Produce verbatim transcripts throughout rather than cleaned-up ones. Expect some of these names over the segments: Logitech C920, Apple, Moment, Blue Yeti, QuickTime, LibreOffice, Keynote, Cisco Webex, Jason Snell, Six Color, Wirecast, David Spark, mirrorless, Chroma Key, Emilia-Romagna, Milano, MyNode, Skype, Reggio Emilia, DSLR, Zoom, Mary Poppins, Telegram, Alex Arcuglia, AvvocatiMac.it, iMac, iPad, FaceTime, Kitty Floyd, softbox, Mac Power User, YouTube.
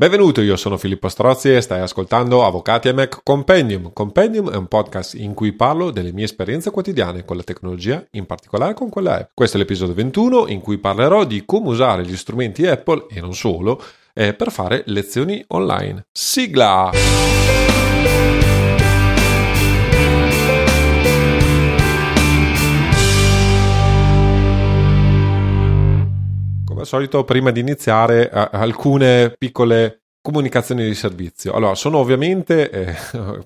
Benvenuto, io sono Filippo Strozzi e stai ascoltando Avvocati e Mac Compendium. Compendium è un podcast in cui parlo delle mie esperienze quotidiane con la tecnologia, in particolare con quella Apple. Questo è l'episodio ventuno in cui parlerò di come usare gli strumenti Apple, e non solo, eh, per fare lezioni online. Sigla! Al solito, prima di iniziare, alcune piccole comunicazioni di servizio. Allora, sono ovviamente, eh,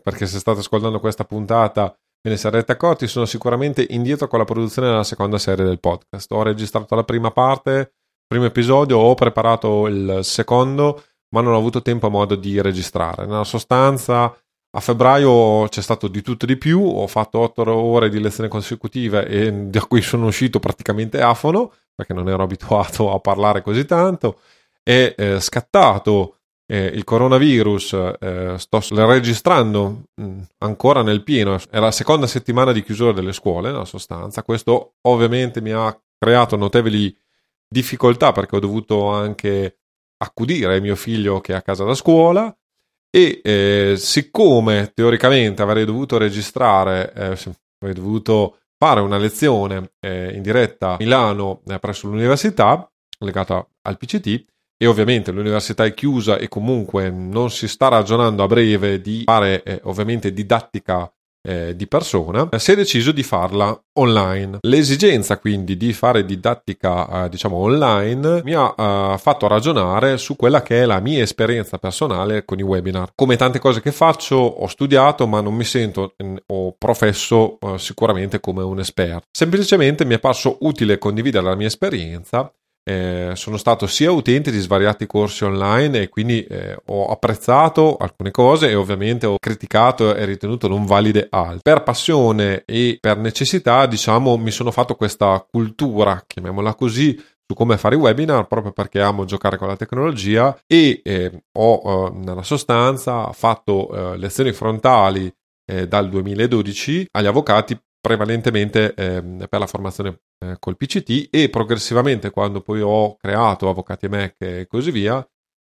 perché se state ascoltando questa puntata ve ne sarete accorti, sono sicuramente indietro con la produzione della seconda serie del podcast. Ho registrato la prima parte, il primo episodio, ho preparato il secondo, ma non ho avuto tempo e modo di registrare. Nella sostanza, a febbraio c'è stato di tutto di più, ho fatto otto ore di lezioni consecutive e da cui sono uscito praticamente afono, perché non ero abituato a parlare così tanto. È eh, scattato eh, il coronavirus, eh, sto registrando mh, ancora nel pieno, è la seconda settimana di chiusura delle scuole nella sostanza. Questo ovviamente mi ha creato notevoli difficoltà, perché ho dovuto anche accudire mio figlio che è a casa da scuola, e eh, siccome teoricamente avrei dovuto registrare, eh, avrei dovuto fare una lezione eh, in diretta a Milano eh, presso l'università legata al P C T, e ovviamente l'università è chiusa e comunque non si sta ragionando a breve di fare eh, ovviamente didattica eh, di persona, eh, si è deciso di farla online. L'esigenza quindi di fare didattica eh, diciamo online mi ha eh, fatto ragionare su quella che è la mia esperienza personale con i webinar. Come tante cose che faccio, ho studiato ma non mi sento eh, o professo eh, sicuramente come un esperto. Semplicemente mi è parso utile condividere la mia esperienza. Eh, sono stato sia utente di svariati corsi online e quindi eh, ho apprezzato alcune cose e ovviamente ho criticato e ritenuto non valide altre. Per passione e per necessità, diciamo, mi sono fatto questa cultura, chiamiamola così, su come fare i webinar, proprio perché amo giocare con la tecnologia, e eh, ho eh, nella sostanza fatto eh, lezioni frontali eh, dal duemiladodici agli avvocati, prevalentemente eh, per la formazione eh, col P C T, e progressivamente, quando poi ho creato Avvocati e Mac e così via,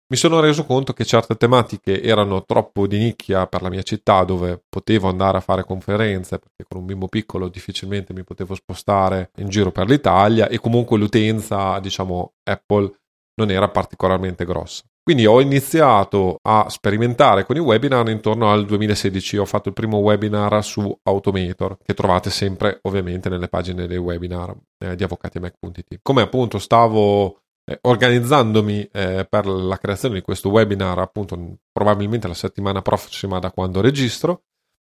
mi sono reso conto che certe tematiche erano troppo di nicchia per la mia città, dove potevo andare a fare conferenze, perché con un bimbo piccolo difficilmente mi potevo spostare in giro per l'Italia, e comunque l'utenza, diciamo, Apple non era particolarmente grossa. Quindi ho iniziato a sperimentare con i webinar intorno al duemilasedici. Ho fatto il primo webinar su Automator, che trovate sempre ovviamente nelle pagine dei webinar eh, di Avvocati Mac punto it. Come appunto stavo eh, organizzandomi eh, per la creazione di questo webinar, appunto probabilmente la settimana prossima da quando registro,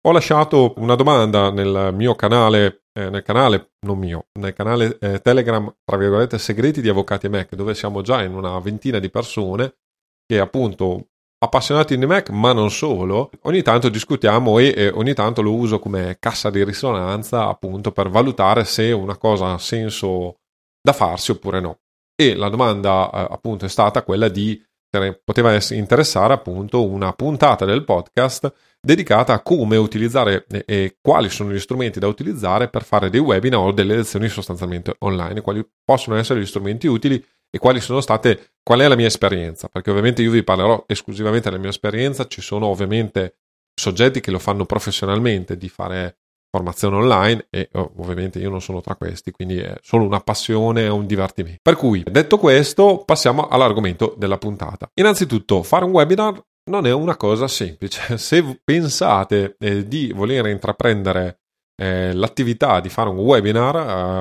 ho lasciato una domanda nel mio canale, eh, nel canale non mio, nel canale eh, Telegram, tra virgolette, segreti di Avvocati e Mac, dove siamo già in una ventina di persone che appunto appassionati di Mac, ma non solo. Ogni tanto discutiamo e eh, ogni tanto lo uso come cassa di risonanza, appunto per valutare se una cosa ha senso da farsi oppure no. E la domanda eh, appunto è stata quella di se ne poteva interessare appunto una puntata del podcast dedicata a come utilizzare e, e quali sono gli strumenti da utilizzare per fare dei webinar o delle lezioni sostanzialmente online, quali possono essere gli strumenti utili e quali sono state, qual è la mia esperienza, perché ovviamente io vi parlerò esclusivamente della mia esperienza. Ci sono ovviamente soggetti che lo fanno professionalmente, di fare formazione online, e ovviamente io non sono tra questi, quindi è solo una passione e un divertimento. Per cui, detto questo, passiamo all'argomento della puntata. Innanzitutto, fare un webinar non è una cosa semplice. Se pensate eh, di voler intraprendere eh, l'attività di fare un webinar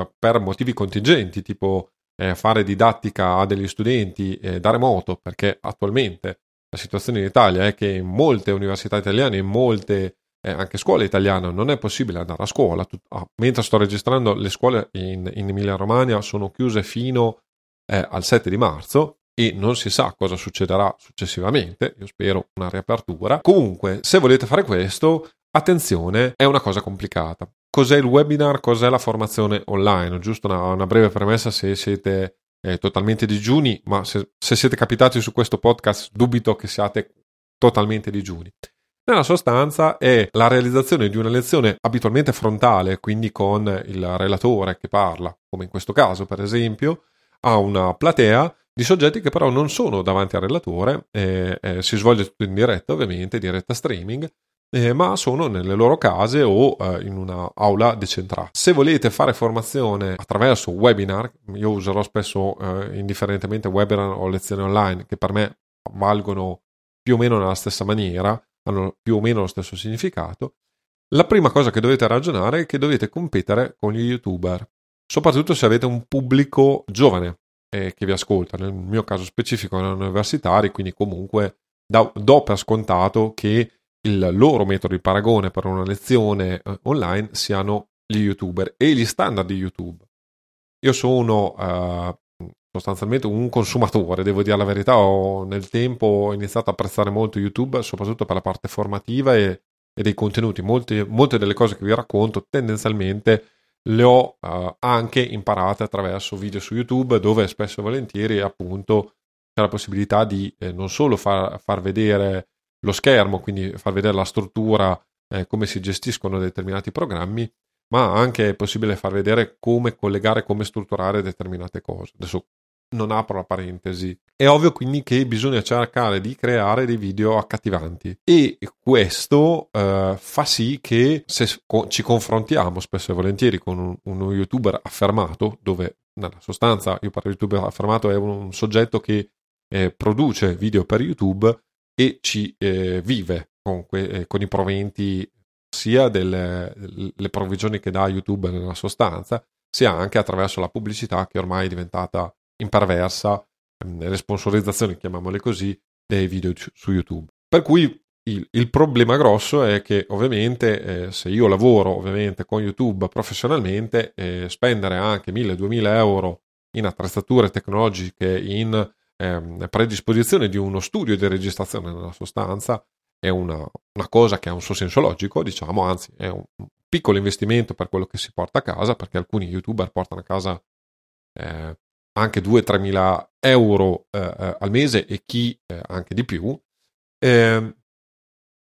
eh, per motivi contingenti, tipo Eh, fare didattica a degli studenti eh, da remoto, perché attualmente la situazione in Italia è che in molte università italiane, in molte eh, anche scuole italiane, non è possibile andare a scuola. Tut- ah, mentre sto registrando, le scuole in, in Emilia-Romagna sono chiuse fino eh, al sette di marzo e non si sa cosa succederà successivamente. Io spero una riapertura. Comunque, se volete fare questo, attenzione, è una cosa complicata. Cos'è il webinar? Cos'è la formazione online? Giusto una, una breve premessa se siete eh, totalmente digiuni, ma se, se siete capitati su questo podcast dubito che siate totalmente digiuni. Nella sostanza è la realizzazione di una lezione abitualmente frontale, quindi con il relatore che parla, come in questo caso per esempio, a una platea di soggetti che però non sono davanti al relatore, eh, eh, si svolge tutto in diretta ovviamente, diretta streaming, eh, ma sono nelle loro case o eh, in una aula decentrata. Se volete fare formazione attraverso webinar, io userò spesso eh, indifferentemente webinar o lezioni online, che per me valgono più o meno nella stessa maniera, hanno più o meno lo stesso significato, la prima cosa che dovete ragionare è che dovete competere con gli youtuber, soprattutto se avete un pubblico giovane eh, che vi ascolta. Nel mio caso specifico erano universitari, quindi comunque do, do per scontato che il loro metodo di paragone per una lezione eh, online siano gli youtuber e gli standard di YouTube. Io sono eh, sostanzialmente un consumatore, devo dire la verità. Ho, nel tempo ho iniziato a apprezzare molto YouTube, soprattutto per la parte formativa e, e dei contenuti. Molte, molte delle cose che vi racconto tendenzialmente le ho uh, anche imparate attraverso video su YouTube, dove spesso e volentieri appunto c'è la possibilità di eh, non solo far, far vedere lo schermo, quindi far vedere la struttura, eh, come si gestiscono determinati programmi, ma anche è possibile far vedere come collegare, come strutturare determinate cose. Adesso non apro la parentesi. È ovvio quindi che bisogna cercare di creare dei video accattivanti, e questo eh, fa sì che se ci confrontiamo spesso e volentieri con un, uno youtuber affermato, dove nella sostanza io parlo di youtuber affermato, è un, un soggetto che eh, produce video per YouTube e ci eh, vive con, que- eh, con i proventi, sia delle, delle provvigioni che dà YouTube nella sostanza, sia anche attraverso la pubblicità, che ormai è diventata imperversa, le sponsorizzazioni, chiamiamole così, dei video su YouTube. Per cui il, il problema grosso è che ovviamente eh, se io lavoro ovviamente con YouTube professionalmente, eh, spendere anche mille-duemila euro in attrezzature tecnologiche, in eh, predisposizione di uno studio di registrazione nella sostanza, è una, una cosa che ha un suo senso logico, diciamo, anzi è un piccolo investimento per quello che si porta a casa, perché alcuni YouTuber portano a casa eh, anche due-tre mila euro eh, al mese, e chi eh, anche di più. Eh,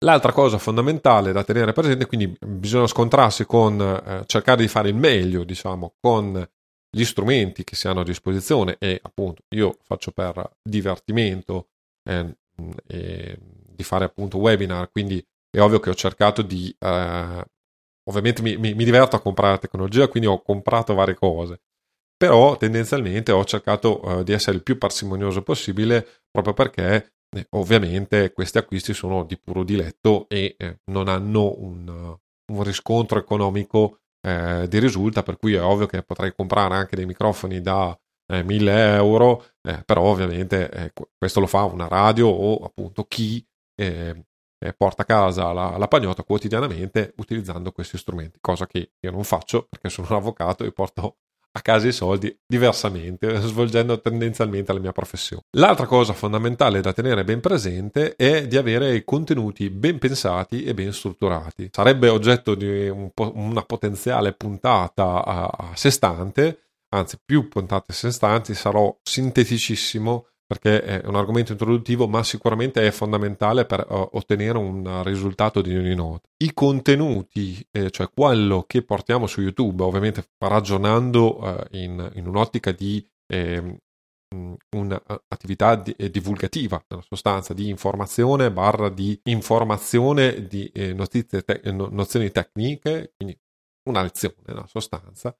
l'altra cosa fondamentale da tenere presente, quindi bisogna scontrarsi con, eh, cercare di fare il meglio, diciamo, con gli strumenti che si hanno a disposizione, e appunto io faccio per divertimento eh, eh, di fare appunto webinar, quindi è ovvio che ho cercato di, eh, ovviamente mi, mi, mi diverto a comprare la tecnologia, quindi ho comprato varie cose, però tendenzialmente ho cercato eh, di essere il più parsimonioso possibile, proprio perché eh, ovviamente questi acquisti sono di puro diletto e eh, non hanno un, un riscontro economico eh, di risulta, per cui è ovvio che potrei comprare anche dei microfoni da eh, mille euro, eh, però ovviamente eh, questo lo fa una radio o appunto chi eh, eh, porta a casa la, la pagnotta quotidianamente utilizzando questi strumenti, cosa che io non faccio perché sono un avvocato e porto a casa i soldi diversamente, svolgendo tendenzialmente la mia professione. L'altra cosa fondamentale da tenere ben presente è di avere contenuti ben pensati e ben strutturati. Sarebbe oggetto di un po- una potenziale puntata a, a sé stante, anzi più puntate a sé stanti. Sarò sinteticissimo perché è un argomento introduttivo, ma sicuramente è fondamentale per uh, ottenere un risultato di ogni nota. I contenuti, eh, cioè quello che portiamo su YouTube, ovviamente ragionando uh, in, in un'ottica di eh, un'attività di, eh, divulgativa, nella sostanza di informazione barra di informazione di eh, notizie te- nozioni tecniche, quindi una lezione nella sostanza,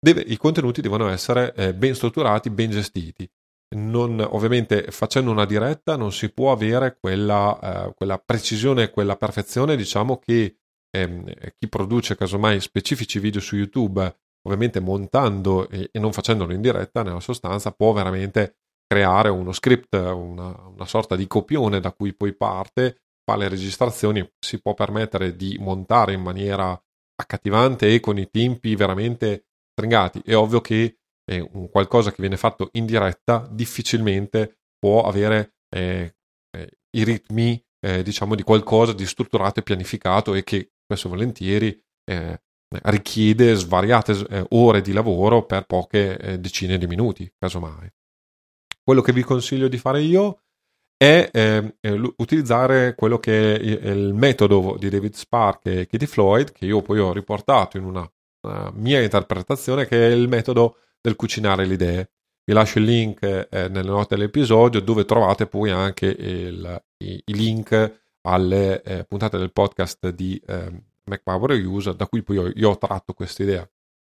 deve, i contenuti devono essere eh, ben strutturati, ben gestiti. Non, ovviamente facendo una diretta non si può avere quella, eh, quella precisione, quella perfezione, diciamo, che ehm, chi produce casomai specifici video su YouTube, ovviamente montando e, e non facendolo in diretta nella sostanza, può veramente creare uno script, una, una sorta di copione da cui poi parte, fa le registrazioni, si può permettere di montare in maniera accattivante e con i tempi veramente stringati. È ovvio che Eh, un qualcosa che viene fatto in diretta difficilmente può avere eh, eh, i ritmi eh, diciamo di qualcosa di strutturato e pianificato, e che spesso volentieri eh, richiede svariate eh, ore di lavoro per poche eh, decine di minuti casomai. Quello che vi consiglio di fare io è eh, utilizzare quello che è il metodo di David Spark e Kitty Floyd, che io poi ho riportato in una, una mia interpretazione, che è il metodo del cucinare le idee. vi lascio il link eh, nelle note dell'episodio, dove trovate poi anche il, i, i link alle eh, puntate del podcast di eh, Mac Power User, da cui poi io, io ho tratto questa idea.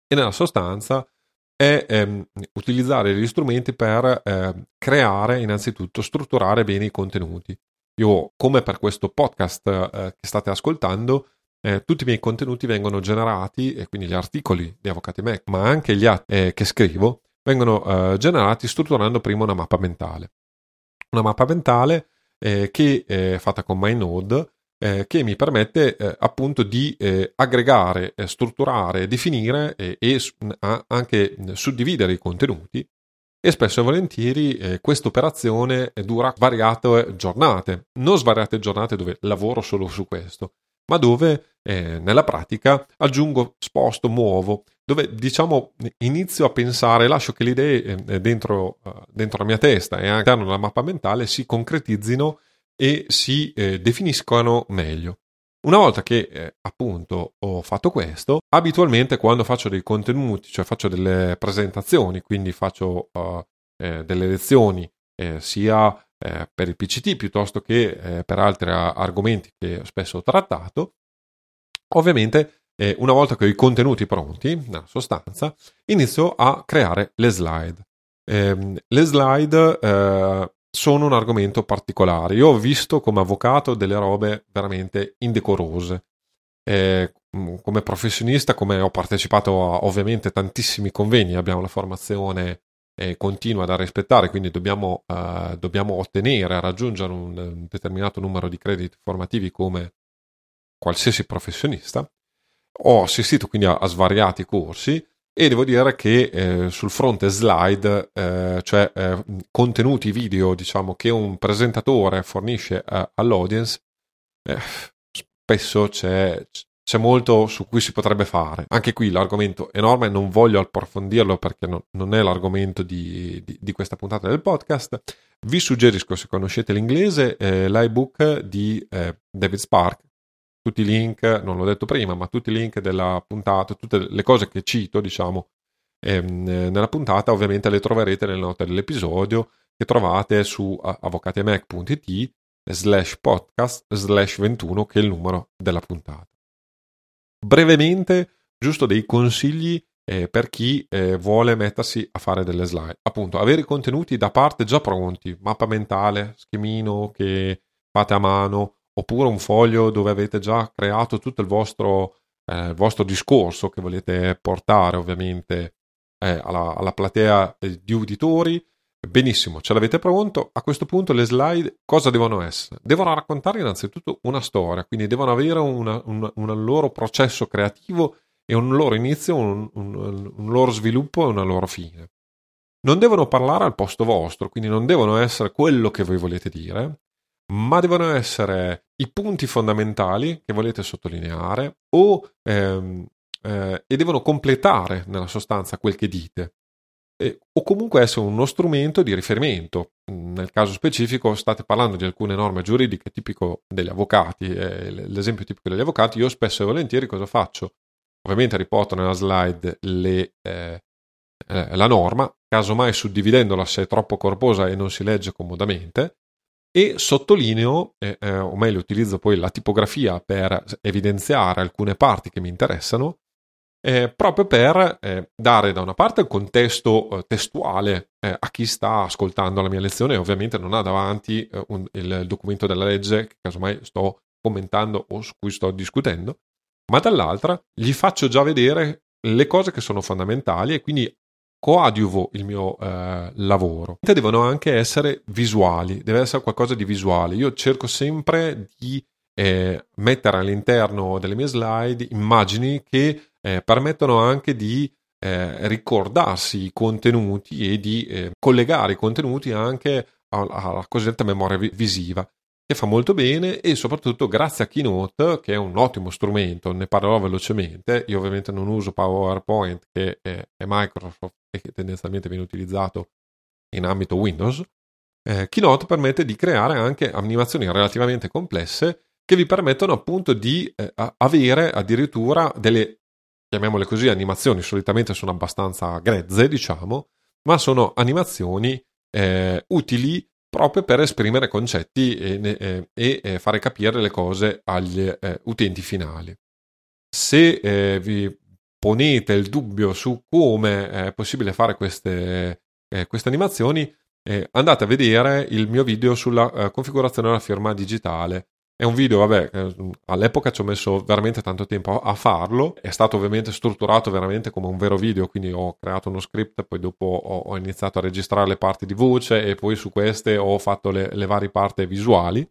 E nella sostanza è ehm, utilizzare gli strumenti per eh, creare, innanzitutto strutturare bene i contenuti. Io, come per questo podcast eh, che state ascoltando, eh, tutti i miei contenuti vengono generati, e quindi gli articoli di Avvocati Mac, ma anche gli atti eh, che scrivo, vengono eh, generati strutturando prima una mappa mentale. Una mappa mentale eh, che è fatta con MyNode, Eh, che mi permette eh, appunto di eh, aggregare, eh, strutturare, definire eh, e su- a- anche eh, suddividere i contenuti, e spesso e volentieri eh, questa operazione dura variate giornate, non svariate giornate dove lavoro solo su questo, ma dove eh, nella pratica aggiungo, sposto, muovo, dove diciamo inizio a pensare, lascio che le idee eh, dentro, eh, dentro la mia testa e all'interno della mappa mentale si concretizzino e si eh, definiscono meglio. Una volta che eh, appunto ho fatto questo, abitualmente quando faccio dei contenuti, cioè faccio delle presentazioni, quindi faccio uh, eh, delle lezioni eh, sia eh, per il P C T piuttosto che eh, per altri argomenti che spesso ho trattato, ovviamente eh, una volta che ho i contenuti pronti, nella sostanza, inizio a creare le slide. Eh, le slide eh, sono un argomento particolare. Io ho visto come avvocato delle robe veramente indecorose. Eh, come professionista, come ho partecipato a ovviamente tantissimi convegni, abbiamo la formazione eh, continua da rispettare, quindi dobbiamo, eh, dobbiamo ottenere, raggiungere un, un determinato numero di crediti formativi come qualsiasi professionista. Ho assistito quindi a, a svariati corsi, e devo dire che eh, sul fronte slide, eh, cioè eh, contenuti video, diciamo, che un presentatore fornisce eh, all'audience, eh, spesso c'è, c'è molto su cui si potrebbe fare. Anche qui l'argomento è enorme, non voglio approfondirlo perché no, non è l'argomento di, di, di questa puntata del podcast. Vi suggerisco, se conoscete l'inglese, eh, l'ebook di eh, David Spark. Tutti i link, non l'ho detto prima, ma tutti i link della puntata, tutte le cose che cito, diciamo, ehm, nella puntata, ovviamente le troverete nelle note dell'episodio, che trovate su avvocati mac punto it slash podcast slash ventuno, che è il numero della puntata. Brevemente, giusto dei consigli eh, per chi eh, vuole mettersi a fare delle slide. Appunto, avere i contenuti da parte già pronti, mappa mentale, schemino che fate a mano, oppure un foglio dove avete già creato tutto il vostro, eh, il vostro discorso che volete portare ovviamente eh, alla, alla platea di uditori. Benissimo, ce l'avete pronto. A questo punto le slide cosa devono essere? Devono raccontare innanzitutto una storia, quindi devono avere una, un, un loro processo creativo e un loro inizio, un, un, un loro sviluppo e una loro fine. Non devono parlare al posto vostro, quindi non devono essere quello che voi volete dire, ma devono essere i punti fondamentali che volete sottolineare o, ehm, eh, e devono completare nella sostanza quel che dite, eh, o comunque essere uno strumento di riferimento. Nel caso specifico state parlando di alcune norme giuridiche tipico degli avvocati, eh, l'esempio tipico degli avvocati. Io spesso e volentieri cosa faccio? Ovviamente riporto nella slide le, eh, eh, la norma, casomai suddividendola se è troppo corposa e non si legge comodamente, e sottolineo, eh, eh, o meglio utilizzo poi la tipografia per evidenziare alcune parti che mi interessano, eh, proprio per eh, dare da una parte il contesto eh, testuale eh, a chi sta ascoltando la mia lezione e ovviamente non ha davanti eh, un, il documento della legge che casomai sto commentando o su cui sto discutendo, ma dall'altra gli faccio già vedere le cose che sono fondamentali e quindi coadiuvo il mio eh, lavoro. Devono anche essere visuali, deve essere qualcosa di visuale. Io cerco sempre di eh, mettere all'interno delle mie slide immagini che eh, permettono anche di eh, ricordarsi i contenuti e di eh, collegare i contenuti anche alla cosiddetta memoria visiva, che fa molto bene, e soprattutto grazie a Keynote, che è un ottimo strumento, ne parlerò velocemente. Io ovviamente non uso PowerPoint, che è, è Microsoft e che tendenzialmente viene utilizzato in ambito Windows. eh, Keynote permette di creare anche animazioni relativamente complesse che vi permettono appunto di eh, avere addirittura delle, chiamiamole così, animazioni solitamente sono abbastanza grezze, diciamo, ma sono animazioni eh, utili proprio per esprimere concetti e, e, e fare capire le cose agli eh, utenti finali. Se eh, vi ponete il dubbio su come è possibile fare queste, eh, queste animazioni, eh, andate a vedere il mio video sulla eh, configurazione della firma digitale. È un video, vabbè, eh, all'epoca ci ho messo veramente tanto tempo a, a farlo, è stato ovviamente strutturato veramente come un vero video, quindi ho creato uno script, poi dopo ho, ho iniziato a registrare le parti di voce e poi su queste ho fatto le, le varie parti visuali,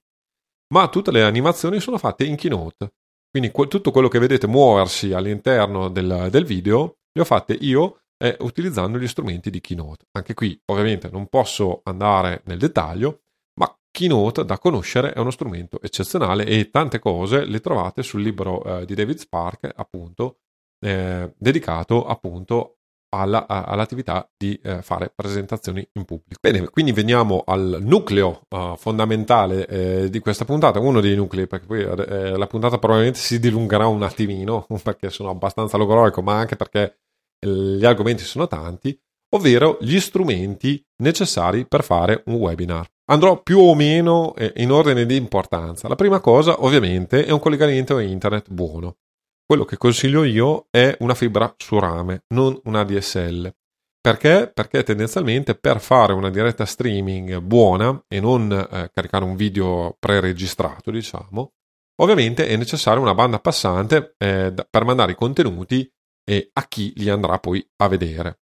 ma tutte le animazioni sono fatte in Keynote. Quindi tutto quello che vedete muoversi all'interno del, del video le ho fatte io eh, utilizzando gli strumenti di Keynote. Anche qui ovviamente non posso andare nel dettaglio, ma Keynote da conoscere è uno strumento eccezionale e tante cose le trovate sul libro eh, di David Spark, appunto eh, dedicato appunto alla, a, all'attività di eh, fare presentazioni in pubblico. Bene, quindi veniamo al nucleo uh, fondamentale eh, di questa puntata, uno dei nuclei, perché poi eh, la puntata probabilmente si dilungherà un attimino, perché sono abbastanza logoroico, ma anche perché gli argomenti sono tanti, ovvero gli strumenti necessari per fare un webinar. Andrò più o meno eh, in ordine di importanza. La prima cosa, ovviamente, è un collegamento a internet buono. Quello che consiglio io è una fibra su rame, non una D S L. Perché? Perché tendenzialmente per fare una diretta streaming buona e non eh, caricare un video preregistrato, diciamo, ovviamente è necessaria una banda passante eh, per mandare i contenuti e a chi li andrà poi a vedere.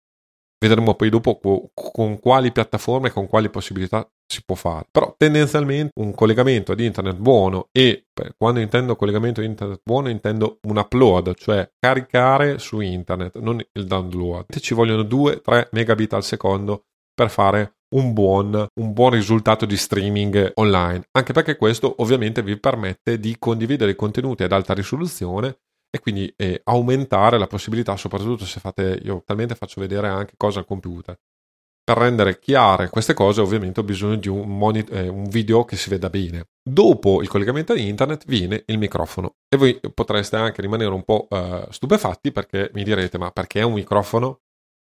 Vedremo poi dopo co- con quali piattaforme e con quali possibilità si può fare. Però tendenzialmente un collegamento ad internet buono, e quando intendo collegamento ad internet buono intendo un upload, cioè caricare su internet, non il download. Ci vogliono due tre megabit al secondo per fare un buon, un buon risultato di streaming online. Anche perché questo ovviamente vi permette di condividere i contenuti ad alta risoluzione e quindi eh, aumentare la possibilità, soprattutto se fate, io talmente faccio vedere anche cosa al computer. Per rendere chiare queste cose ovviamente ho bisogno di un, monit- eh, un video che si veda bene. Dopo il collegamento a internet viene il microfono e voi potreste anche rimanere un po' eh, stupefatti, perché mi direte: ma perché è un microfono?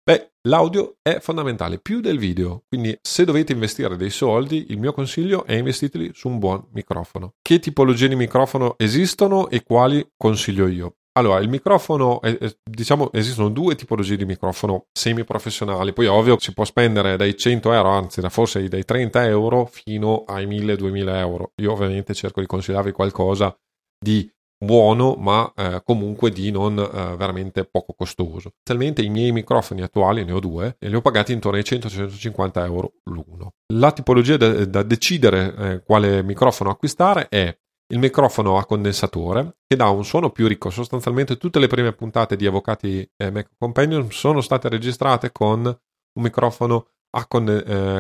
Beh, l'audio è fondamentale, più del video, quindi se dovete investire dei soldi, il mio consiglio è investiteli su un buon microfono. Che tipologie di microfono esistono e quali consiglio io? Allora, il microfono, eh, diciamo, esistono due tipologie di microfono semiprofessionali, poi ovvio si può spendere dai cento euro, anzi da forse dai trenta euro fino ai mille duemila euro. Io ovviamente cerco di consigliarvi qualcosa di buono, ma eh, comunque di non eh, veramente poco costoso. Essenzialmente i miei microfoni attuali, ne ho due, e li ho pagati intorno ai cento centocinquanta euro l'uno. La tipologia da, da decidere eh, quale microfono acquistare è il microfono a condensatore, che dà un suono più ricco. Sostanzialmente tutte le prime puntate di Avvocati e Mac Compendium sono state registrate con un microfono a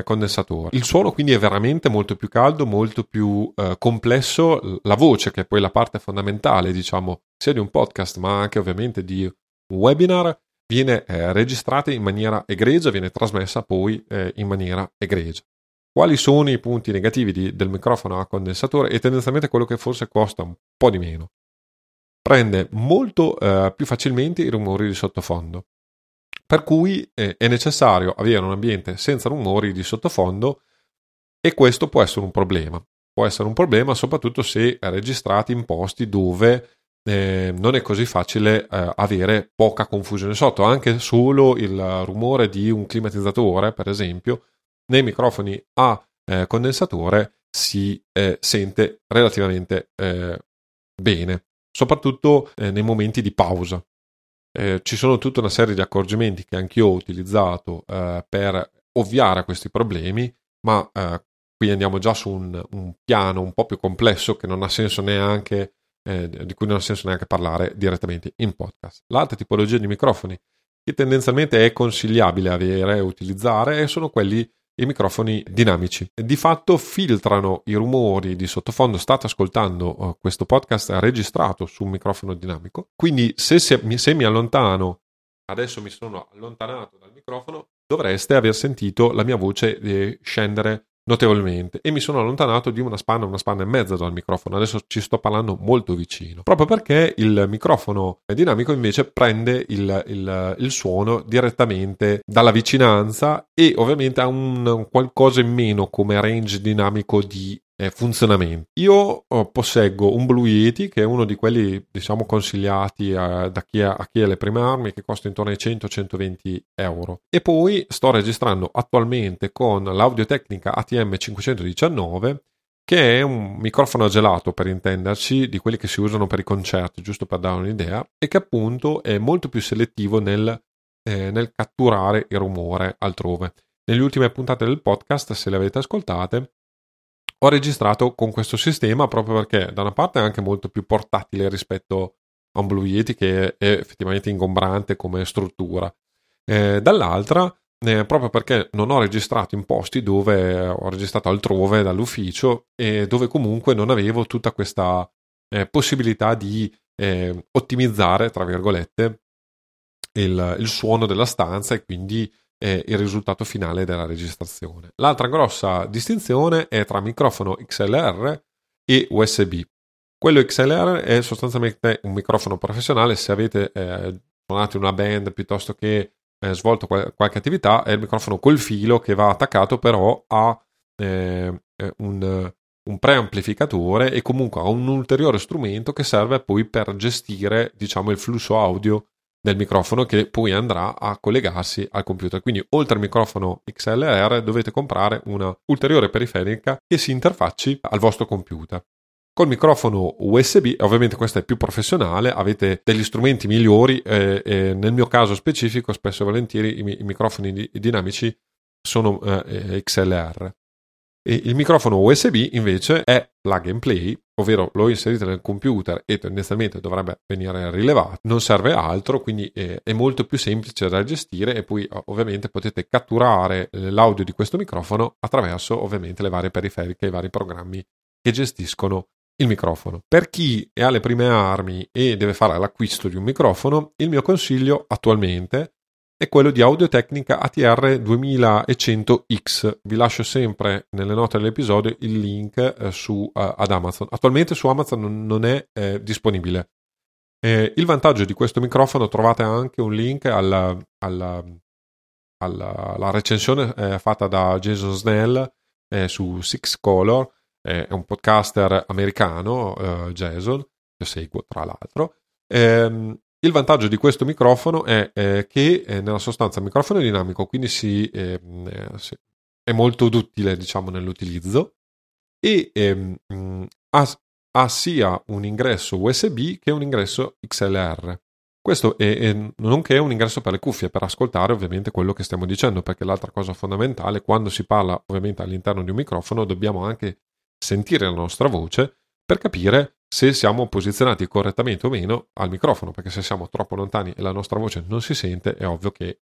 condensatore. Il suono quindi è veramente molto più caldo, molto più eh, complesso. La voce, che è poi la parte fondamentale, diciamo, sia di un podcast ma anche ovviamente di un webinar, viene eh, registrata in maniera egregia, viene trasmessa poi eh, in maniera egregia. Quali sono i punti negativi di, del microfono a condensatore? E tendenzialmente quello che forse costa un po' di meno. Prende molto eh, più facilmente i rumori di sottofondo. Per cui eh, è necessario avere un ambiente senza rumori di sottofondo, e questo può essere un problema. Può essere un problema soprattutto se registrati in posti dove eh, non è così facile eh, avere poca confusione sotto. Anche solo il rumore di un climatizzatore, per esempio, nei microfoni a eh, condensatore si eh, sente relativamente eh, bene, soprattutto eh, nei momenti di pausa. Eh, ci sono tutta una serie di accorgimenti che anch'io ho utilizzato eh, per ovviare a questi problemi, ma eh, qui andiamo già su un, un piano un po' più complesso che non ha senso neanche eh, di cui non ha senso neanche parlare direttamente in podcast. L'altra tipologia di microfoni che tendenzialmente è consigliabile avere e utilizzare sono quelli, i microfoni dinamici. Di fatto filtrano i rumori di sottofondo. State ascoltando uh, questo podcast registrato su un microfono dinamico, quindi se, se, mi, se mi allontano, adesso mi sono allontanato dal microfono, dovreste aver sentito la mia voce eh, scendere notevolmente, e mi sono allontanato di una spanna, una spanna e mezza dal microfono. Adesso ci sto parlando molto vicino, proprio perché il microfono dinamico invece prende il, il, il suono direttamente dalla vicinanza, e ovviamente ha un qualcosa in meno come range dinamico di funzionamento. Io posseggo un Blue Yeti, che è uno di quelli, diciamo, consigliati a, da chi ha, a chi ha le prime armi, che costa intorno ai cento centoventi euro, e poi sto registrando attualmente con l'Audio Technica A T R cinquecentodiciannove, che è un microfono gelato, per intenderci, di quelli che si usano per i concerti, giusto per dare un'idea, e che appunto è molto più selettivo nel, eh, nel catturare il rumore altrove. Nelle ultime puntate del podcast, se le avete ascoltate, ho registrato con questo sistema, proprio perché da una parte è anche molto più portatile rispetto a un Blue Yeti, che è effettivamente ingombrante come struttura, eh, dall'altra eh, proprio perché non ho registrato in posti dove ho registrato altrove dall'ufficio, e dove comunque non avevo tutta questa eh, possibilità di eh, ottimizzare, tra virgolette, il, il suono della stanza, e quindi il risultato finale della registrazione. L'altra grossa distinzione è tra microfono X L R e U S B. Quello X L R è sostanzialmente un microfono professionale. Se avete eh, suonato in una band, piuttosto che eh, svolto qual- qualche attività, è il microfono col filo, che va attaccato però a eh, un, un preamplificatore, e comunque a un ulteriore strumento che serve poi per gestire, diciamo, il flusso audio del microfono, che poi andrà a collegarsi al computer. Quindi, oltre al microfono X L R, dovete comprare una ulteriore periferica che si interfacci al vostro computer. Col microfono U S B, ovviamente questo è più professionale, avete degli strumenti migliori, eh, eh, nel mio caso specifico spesso e volentieri i, mi- i microfoni di- dinamici sono eh, X L R. E il microfono U S B invece è plug and play, ovvero lo inserite nel computer e tendenzialmente dovrebbe venire rilevato, non serve altro, quindi è molto più semplice da gestire, e poi ovviamente potete catturare l'audio di questo microfono attraverso ovviamente le varie periferiche e i vari programmi che gestiscono il microfono. Per chi ha le prime armi e deve fare l'acquisto di un microfono, il mio consiglio attualmente è quello di Audio Technica A T R duemilacento X. Vi lascio sempre nelle note dell'episodio il link eh, su, uh, ad Amazon. Attualmente su Amazon non, non è eh, disponibile. Eh, il vantaggio di questo microfono, trovate anche un link alla, alla, alla, alla recensione eh, fatta da Jason Snell eh, su Six Color, eh, è un podcaster americano, eh, Jason, che seguo tra l'altro. Eh, Il vantaggio di questo microfono è eh, che è nella sostanza un microfono dinamico, quindi si, eh, si, è molto duttile, diciamo, nell'utilizzo, e eh, ha, ha sia un ingresso U S B che un ingresso X L R. Questo è, è nonché un ingresso per le cuffie, per ascoltare ovviamente quello che stiamo dicendo, perché l'altra cosa fondamentale, quando si parla ovviamente all'interno di un microfono, dobbiamo anche sentire la nostra voce per capire se siamo posizionati correttamente o meno al microfono, perché se siamo troppo lontani e la nostra voce non si sente, è ovvio che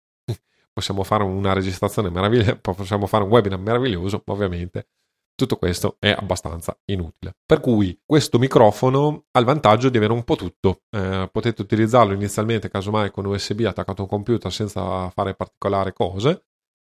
possiamo fare una registrazione meravigliosa, possiamo fare un webinar meraviglioso, ma ovviamente tutto questo è abbastanza inutile. Per cui questo microfono ha il vantaggio di avere un po' tutto. Eh, potete utilizzarlo inizialmente casomai con U S B attaccato a un computer senza fare particolari cose.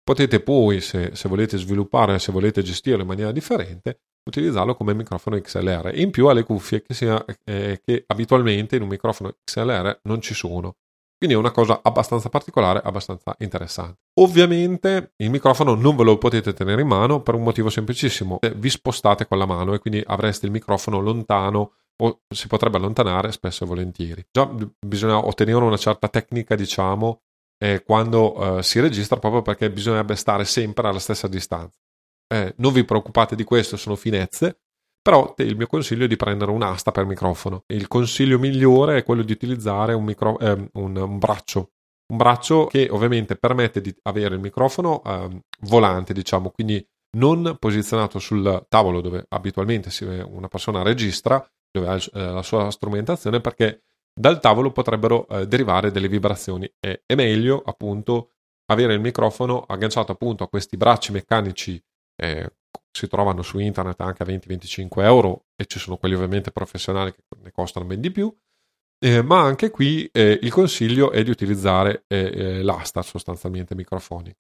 Potete poi, se, se volete sviluppare, se volete gestirlo in maniera differente, utilizzarlo come microfono X L R. E in più ha le cuffie che, sia, eh, che abitualmente in un microfono X L R non ci sono. Quindi è una cosa abbastanza particolare, abbastanza interessante. Ovviamente il microfono non ve lo potete tenere in mano per un motivo semplicissimo. Vi spostate con la mano e quindi avreste il microfono lontano, o si potrebbe allontanare spesso e volentieri. Già bisogna ottenere una certa tecnica, diciamo, eh, quando eh, si registra, proprio perché bisognerebbe stare sempre alla stessa distanza. Eh, non vi preoccupate di questo, sono finezze, però il mio consiglio è di prendere un'asta per microfono. Il consiglio migliore è quello di utilizzare un, micro, eh, un, un braccio, un braccio che ovviamente permette di avere il microfono eh, volante, diciamo, quindi non posizionato sul tavolo dove abitualmente si, una persona registra, dove ha eh, la sua strumentazione, perché dal tavolo potrebbero eh, derivare delle vibrazioni. Eh, è meglio appunto avere il microfono agganciato appunto a questi bracci meccanici. Eh, si trovano su internet anche a venti venticinque euro, e ci sono quelli ovviamente professionali che ne costano ben di più, eh, ma anche qui eh, il consiglio è di utilizzare eh, l'asta sostanzialmente microfonica.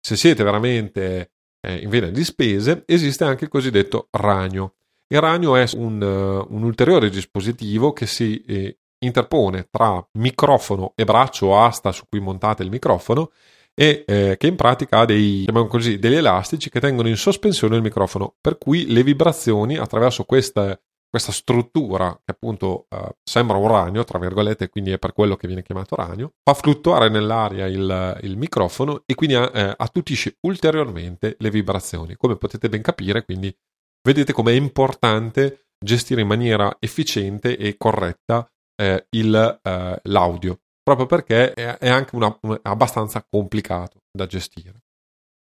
Se siete veramente eh, in vena di spese, esiste anche il cosiddetto ragno. Il ragno è un, uh, un ulteriore dispositivo che si eh, interpone tra microfono e braccio o asta su cui montate il microfono e eh, che in pratica ha dei, chiamiamo così, degli elastici che tengono in sospensione il microfono, per cui le vibrazioni attraverso questa, questa struttura, che appunto eh, sembra un ragno, tra virgolette, quindi è per quello che viene chiamato ragno, fa fluttuare nell'aria il, il microfono e quindi eh, attutisce ulteriormente le vibrazioni. Come potete ben capire, quindi vedete com'è importante gestire in maniera efficiente e corretta eh, il, eh, l'audio, proprio perché è, è anche una, una, abbastanza complicato da gestire.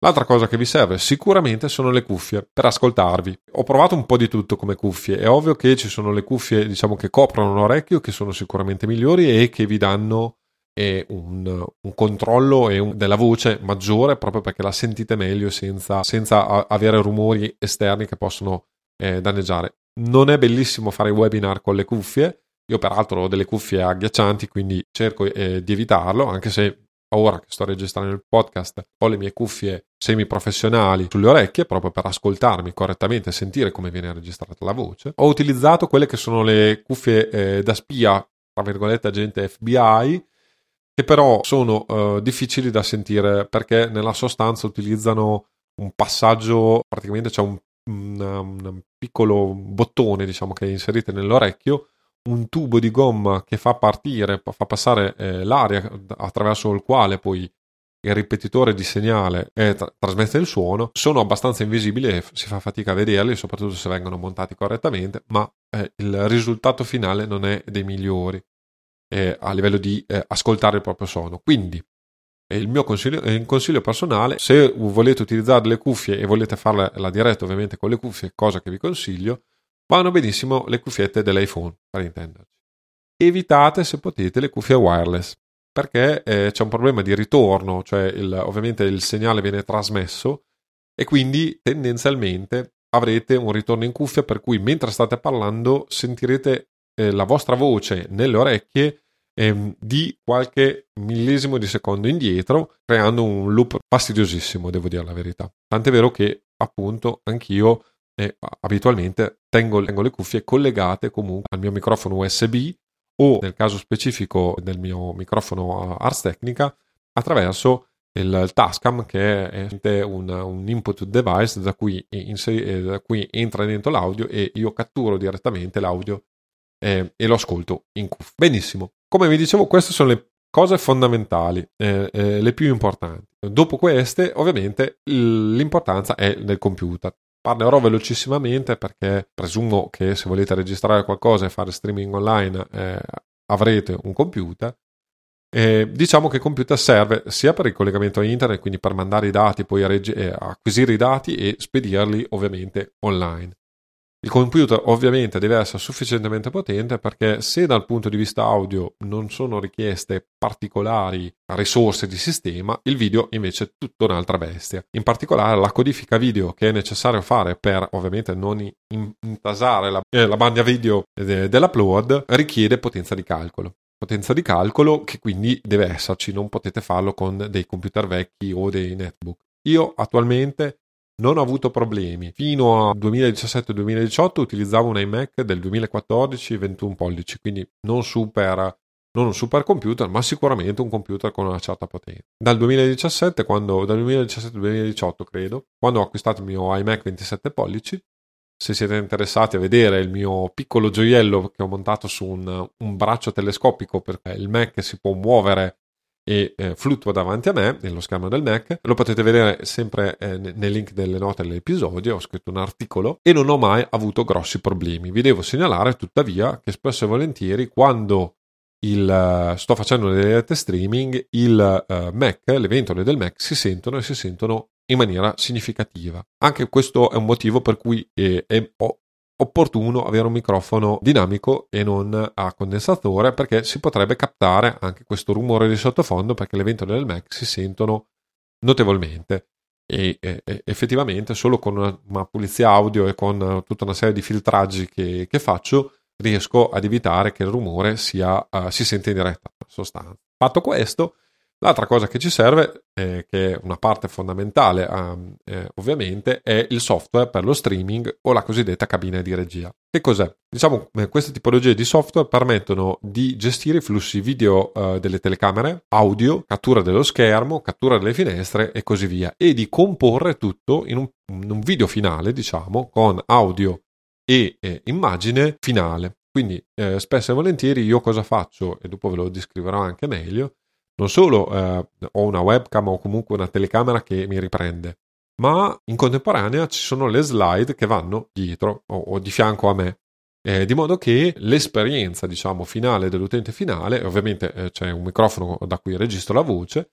L'altra cosa che vi serve sicuramente sono le cuffie per ascoltarvi. Ho provato un po' di tutto come cuffie, è ovvio che ci sono le cuffie, diciamo, che coprono l'orecchio, che sono sicuramente migliori e che vi danno eh, un, un controllo e un, della voce maggiore, proprio perché la sentite meglio senza, senza a, avere rumori esterni che possono eh, danneggiare. Non è bellissimo fare webinar con le cuffie, io peraltro ho delle cuffie agghiaccianti, quindi cerco eh, di evitarlo, anche se ora che sto registrando il podcast ho le mie cuffie semiprofessionali sulle orecchie proprio per ascoltarmi correttamente e sentire come viene registrata la voce. Ho utilizzato quelle che sono le cuffie eh, da spia, tra virgolette, agente F B I, che però sono eh, difficili da sentire perché nella sostanza utilizzano un passaggio, praticamente c'è un, un, un piccolo bottone, diciamo, che inserite nell'orecchio, un tubo di gomma che fa partire, fa passare eh, l'aria attraverso il quale poi il ripetitore di segnale eh, tra- trasmette il suono. Sono abbastanza invisibili e f- si fa fatica a vederli, soprattutto se vengono montati correttamente, ma eh, il risultato finale non è dei migliori eh, a livello di eh, ascoltare il proprio suono. Quindi eh, il mio consiglio, eh, il consiglio personale, se volete utilizzare le cuffie e volete fare la diretta ovviamente con le cuffie, cosa che vi consiglio, vanno benissimo le cuffiette dell'iPhone, per intenderci. Evitate, se potete, le cuffie wireless, perché eh, c'è un problema di ritorno, cioè il, ovviamente il segnale viene trasmesso e quindi tendenzialmente avrete un ritorno in cuffia, per cui mentre state parlando sentirete eh, la vostra voce nelle orecchie eh, di qualche millesimo di secondo indietro, creando un loop fastidiosissimo, devo dire la verità. Tant'è vero che, appunto, anch'io e abitualmente tengo, tengo le cuffie collegate comunque al mio microfono U S B o, nel caso specifico del mio microfono Ars Technica, attraverso il, il Tascam, che è un, un input device da cui, inser- da cui entra dentro l'audio e io catturo direttamente l'audio eh, e lo ascolto in cuffia. Benissimo, come vi dicevo, queste sono le cose fondamentali, eh, eh, le più importanti. Dopo queste, ovviamente, l'importanza è del computer. Parlerò velocissimamente perché presumo che se volete registrare qualcosa e fare streaming online eh, avrete un computer. Eh, diciamo che il computer serve sia per il collegamento a internet, quindi per mandare i dati, poi reg- eh, acquisire i dati e spedirli ovviamente online. Il computer ovviamente deve essere sufficientemente potente, perché se dal punto di vista audio non sono richieste particolari risorse di sistema, il video invece è tutta un'altra bestia. In particolare la codifica video che è necessario fare per ovviamente non intasare la, eh, la banda video de- dell'upload richiede potenza di calcolo. Potenza di calcolo che quindi deve esserci, non potete farlo con dei computer vecchi o dei netbook. Io attualmente non ho avuto problemi. Fino al duemiladiciassette duemiladiciotto utilizzavo un iMac del duemilaquattordici ventuno pollici, quindi non super non un super computer, ma sicuramente un computer con una certa potenza. Dal duemiladiciassette, quando dal duemiladiciassette duemiladiciotto credo, quando ho acquistato il mio iMac ventisette pollici, se siete interessati a vedere il mio piccolo gioiello che ho montato su un, un braccio telescopico, perché il Mac si può muovere e eh, fluttua davanti a me nello schermo del Mac, lo potete vedere sempre eh, nel link delle note dell'episodio. Ho scritto un articolo e non ho mai avuto grossi problemi. Vi devo segnalare tuttavia che spesso e volentieri, quando il, sto facendo le dirette streaming, il eh, Mac, le ventole del Mac si sentono e si sentono in maniera significativa. Anche questo è un motivo per cui è, è opportuno avere un microfono dinamico e non a condensatore, perché si potrebbe captare anche questo rumore di sottofondo, perché le ventole del Mac si sentono notevolmente e, e effettivamente solo con una, una pulizia audio e con tutta una serie di filtraggi che, che faccio riesco ad evitare che il rumore sia uh, si sente in diretta, in sostanza. Fatto questo, L'altra cosa che ci serve, eh, che è una parte fondamentale um, eh, ovviamente, è il software per lo streaming o la cosiddetta cabina di regia. Che cos'è? Diciamo, queste tipologie di software permettono di gestire i flussi video eh, delle telecamere, audio, cattura dello schermo, cattura delle finestre e così via, e di comporre tutto in un, in un video finale, diciamo, con audio e eh, immagine finale. Quindi eh, spesso e volentieri io cosa faccio, e dopo ve lo descriverò anche meglio, non solo eh, ho una webcam o comunque una telecamera che mi riprende, ma in contemporanea ci sono le slide che vanno dietro o, o di fianco a me, eh, di modo che l'esperienza, diciamo, finale dell'utente finale, ovviamente eh, c'è un microfono da cui registro la voce,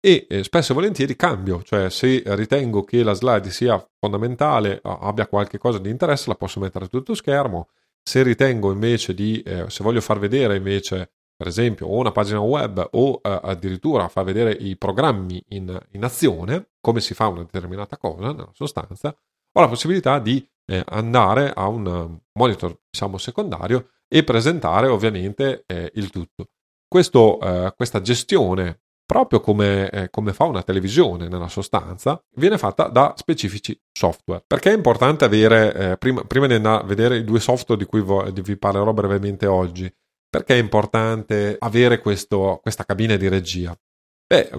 e eh, spesso e volentieri cambio, cioè se ritengo che la slide sia fondamentale, abbia qualche cosa di interesse, la posso mettere a tutto schermo. Se ritengo invece di, eh, se voglio far vedere invece, per esempio, o una pagina web o eh, addirittura far vedere i programmi in, in azione, come si fa una determinata cosa, nella sostanza, ho la possibilità di eh, andare a un monitor, diciamo, secondario e presentare ovviamente eh, il tutto. Questo, eh, questa gestione, proprio come, eh, come fa una televisione nella sostanza, viene fatta da specifici software. Perché è importante avere, eh, prima, prima di andare a vedere i due software di cui vo- di vi parlerò brevemente oggi, perché è importante avere questo, questa cabina di regia? Beh,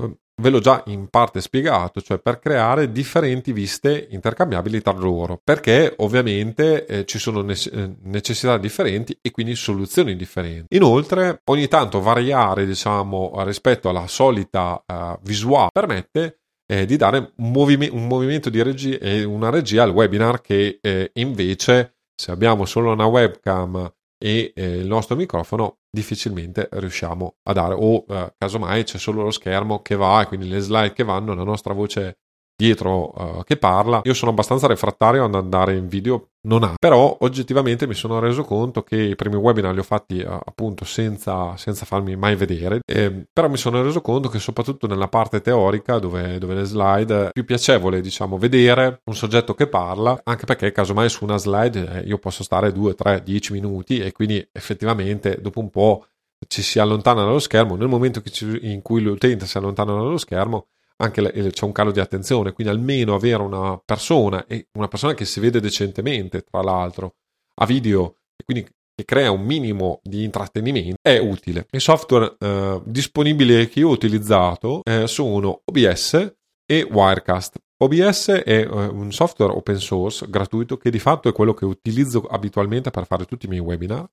ve l'ho già in parte spiegato, cioè per creare differenti viste intercambiabili tra loro, perché ovviamente eh, ci sono ne- necessità differenti e quindi soluzioni differenti. Inoltre, ogni tanto variare, diciamo, rispetto alla solita uh, visuale permette eh, di dare un, movime- un movimento di regia e una regia al webinar che eh, invece, se abbiamo solo una webcam e eh, il nostro microfono, difficilmente riusciamo a dare, o eh, casomai c'è solo lo schermo che va, quindi le slide che vanno, la nostra voce dietro eh, che parla. Io sono abbastanza refrattario ad andare in video, non ha, però oggettivamente mi sono reso conto che i primi webinar li ho fatti eh, appunto senza, senza farmi mai vedere, eh, però mi sono reso conto che soprattutto nella parte teorica, dove, dove le slide è più piacevole, diciamo, vedere un soggetto che parla, anche perché casomai su una slide eh, io posso stare due, tre, dieci minuti e quindi effettivamente dopo un po' ci si allontana dallo schermo. Nel momento che ci, in cui l'utente si allontana dallo schermo, anche c'è un calo di attenzione, quindi almeno avere una persona, e una persona che si vede decentemente, tra l'altro, a video, e quindi che crea un minimo di intrattenimento, è utile. I software eh, disponibili che io ho utilizzato eh, sono O B S e Wirecast. O B S è eh, un software open source gratuito che di fatto è quello che utilizzo abitualmente per fare tutti i miei webinar,